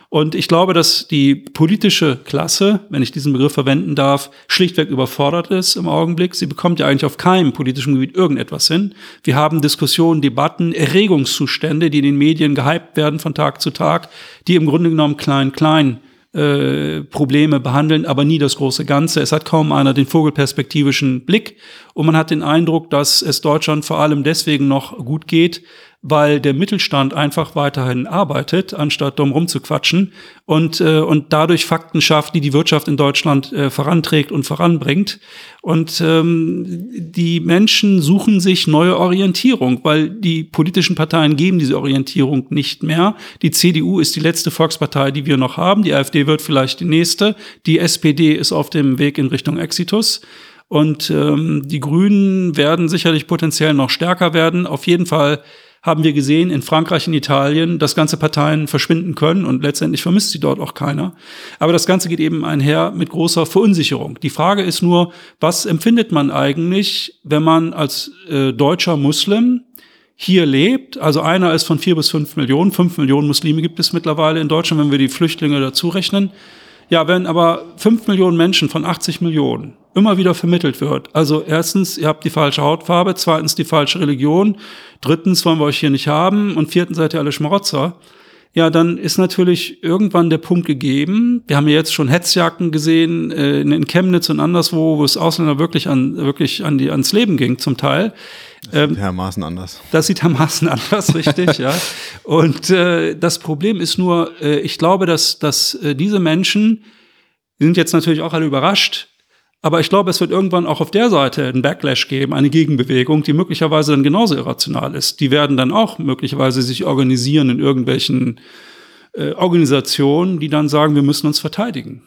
Und ich glaube, dass die politische Klasse, wenn ich diesen Begriff verwenden darf, schlichtweg überfordert ist im Augenblick. Sie bekommt ja eigentlich auf keinem politischen Gebiet irgendetwas hin. Wir haben Diskussionen, Debatten, Erregungszustände, die in den Medien gehypt werden von Tag zu Tag, die im Grunde genommen klein Probleme behandeln, aber nie das große Ganze. Es hat kaum einer den vogelperspektivischen Blick und man hat den Eindruck, dass es Deutschland vor allem deswegen noch gut geht, weil der Mittelstand einfach weiterhin arbeitet, anstatt dumm rumzuquatschen und dadurch Fakten schafft, die die Wirtschaft in Deutschland voranträgt und voranbringt. Und die Menschen suchen sich neue Orientierung, weil die politischen Parteien geben diese Orientierung nicht mehr. Die CDU ist die letzte Volkspartei, die wir noch haben. Die AfD wird vielleicht die nächste. Die SPD ist auf dem Weg in Richtung Exitus. Und die Grünen werden sicherlich potenziell noch stärker werden. Auf jeden Fall haben wir gesehen in Frankreich, in Italien, dass ganze Parteien verschwinden können und letztendlich vermisst sie dort auch keiner. Aber das Ganze geht eben einher mit großer Verunsicherung. Die Frage ist nur, was empfindet man eigentlich, wenn man als deutscher Muslim hier lebt? Also einer ist von 4 bis 5 Millionen. 5 Millionen Muslime gibt es mittlerweile in Deutschland, wenn wir die Flüchtlinge dazu rechnen. Ja, wenn aber 5 Millionen Menschen von 80 Millionen immer wieder vermittelt wird, also erstens, ihr habt die falsche Hautfarbe, zweitens die falsche Religion, drittens wollen wir euch hier nicht haben und viertens seid ihr alle Schmarotzer, ja, dann ist natürlich irgendwann der Punkt gegeben, wir haben ja jetzt schon Hetzjagden gesehen in Chemnitz und anderswo, wo es Ausländer wirklich ans Leben ging zum Teil. Das sieht dermaßen anders. Das sieht dermaßen anders, richtig, ja. Und das Problem ist nur, ich glaube, dass diese Menschen, die sind jetzt natürlich auch alle überrascht, Aber ich glaube, es wird irgendwann auch auf der Seite einen Backlash geben, eine Gegenbewegung, die möglicherweise dann genauso irrational ist. Die werden dann auch möglicherweise sich organisieren in irgendwelchen Organisationen, die dann sagen, wir müssen uns verteidigen.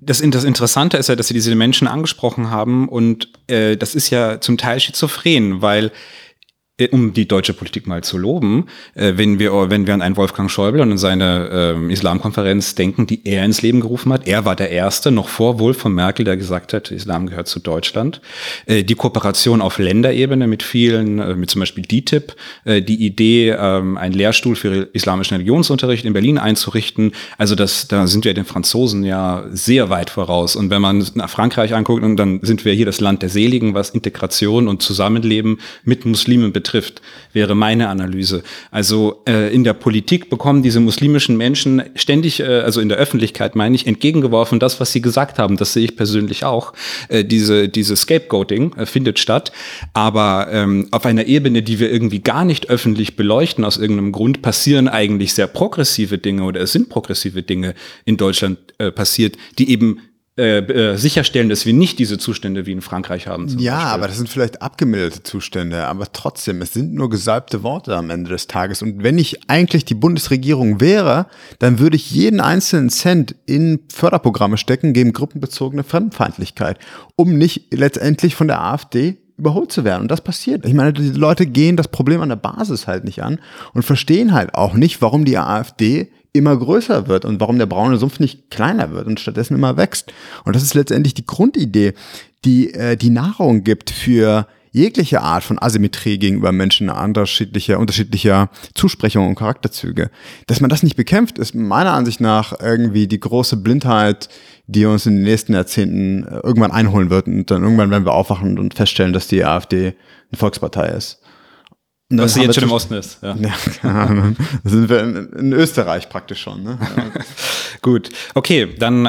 Das Interessante ist ja, dass Sie diese Menschen angesprochen haben und das ist ja zum Teil schizophren, weil, um die deutsche Politik mal zu loben, wenn wir an einen Wolfgang Schäuble und an seine Islamkonferenz denken, die er ins Leben gerufen hat, er war der Erste, noch vor Wolf von Merkel, der gesagt hat, Islam gehört zu Deutschland, die Kooperation auf Länderebene mit vielen, mit zum Beispiel DITIB, die Idee, einen Lehrstuhl für islamischen Religionsunterricht in Berlin einzurichten, also da sind wir den Franzosen ja sehr weit voraus, und wenn man nach Frankreich anguckt, und dann sind wir hier das Land der Seligen, was Integration und Zusammenleben mit Muslimen betrifft, wäre meine Analyse. Also in der Politik bekommen diese muslimischen Menschen ständig, also in der Öffentlichkeit meine ich, entgegengeworfen, das, was sie gesagt haben. Das sehe ich persönlich auch. Diese Scapegoating findet statt. Aber auf einer Ebene, die wir irgendwie gar nicht öffentlich beleuchten aus irgendeinem Grund, passieren eigentlich sehr progressive Dinge, oder es sind progressive Dinge in Deutschland passiert, die eben sicherstellen, dass wir nicht diese Zustände wie in Frankreich haben. Ja, Beispiel. Aber das sind vielleicht abgemilderte Zustände, aber trotzdem, es sind nur gesalbte Worte am Ende des Tages. Und wenn ich eigentlich die Bundesregierung wäre, dann würde ich jeden einzelnen Cent in Förderprogramme stecken gegen gruppenbezogene Fremdenfeindlichkeit, um nicht letztendlich von der AfD überholt zu werden. Und das passiert. Ich meine, die Leute gehen das Problem an der Basis halt nicht an und verstehen halt auch nicht, warum die AfD immer größer wird und warum der braune Sumpf nicht kleiner wird und stattdessen immer wächst. Und das ist letztendlich die Grundidee, die die Nahrung gibt für jegliche Art von Asymmetrie gegenüber Menschen unterschiedlicher Zusprechungen und Charakterzüge. Dass man das nicht bekämpft, ist meiner Ansicht nach irgendwie die große Blindheit, die uns in den nächsten Jahrzehnten irgendwann einholen wird. Und dann irgendwann werden wir aufwachen und feststellen, dass die AfD eine Volkspartei ist. Was jetzt schon im Osten ist. Ja. Ja, sind wir in Österreich praktisch schon. Ne? Gut, okay, dann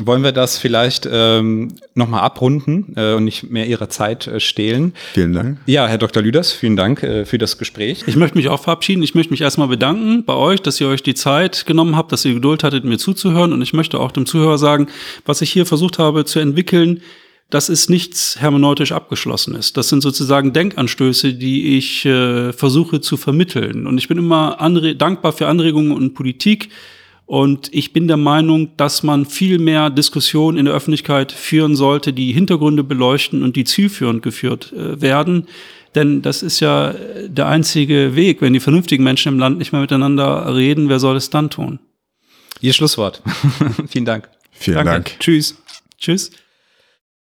wollen wir das vielleicht nochmal abrunden und nicht mehr Ihrer Zeit stehlen. Vielen Dank. Ja, Herr Dr. Lüders, vielen Dank für das Gespräch. Ich möchte mich auch verabschieden. Ich möchte mich erstmal bedanken bei euch, dass ihr euch die Zeit genommen habt, dass ihr Geduld hattet, mir zuzuhören. Und ich möchte auch dem Zuhörer sagen, was ich hier versucht habe zu entwickeln, das ist nichts hermeneutisch Abgeschlossenes. Das sind sozusagen Denkanstöße, die ich versuche zu vermitteln. Und ich bin immer dankbar für Anregungen und Politik. Und ich bin der Meinung, dass man viel mehr Diskussionen in der Öffentlichkeit führen sollte, die Hintergründe beleuchten und die zielführend geführt werden. Denn das ist ja der einzige Weg. Wenn die vernünftigen Menschen im Land nicht mehr miteinander reden, wer soll es dann tun? Ihr Schlusswort. Vielen Dank. Vielen Dank. Tschüss. Tschüss.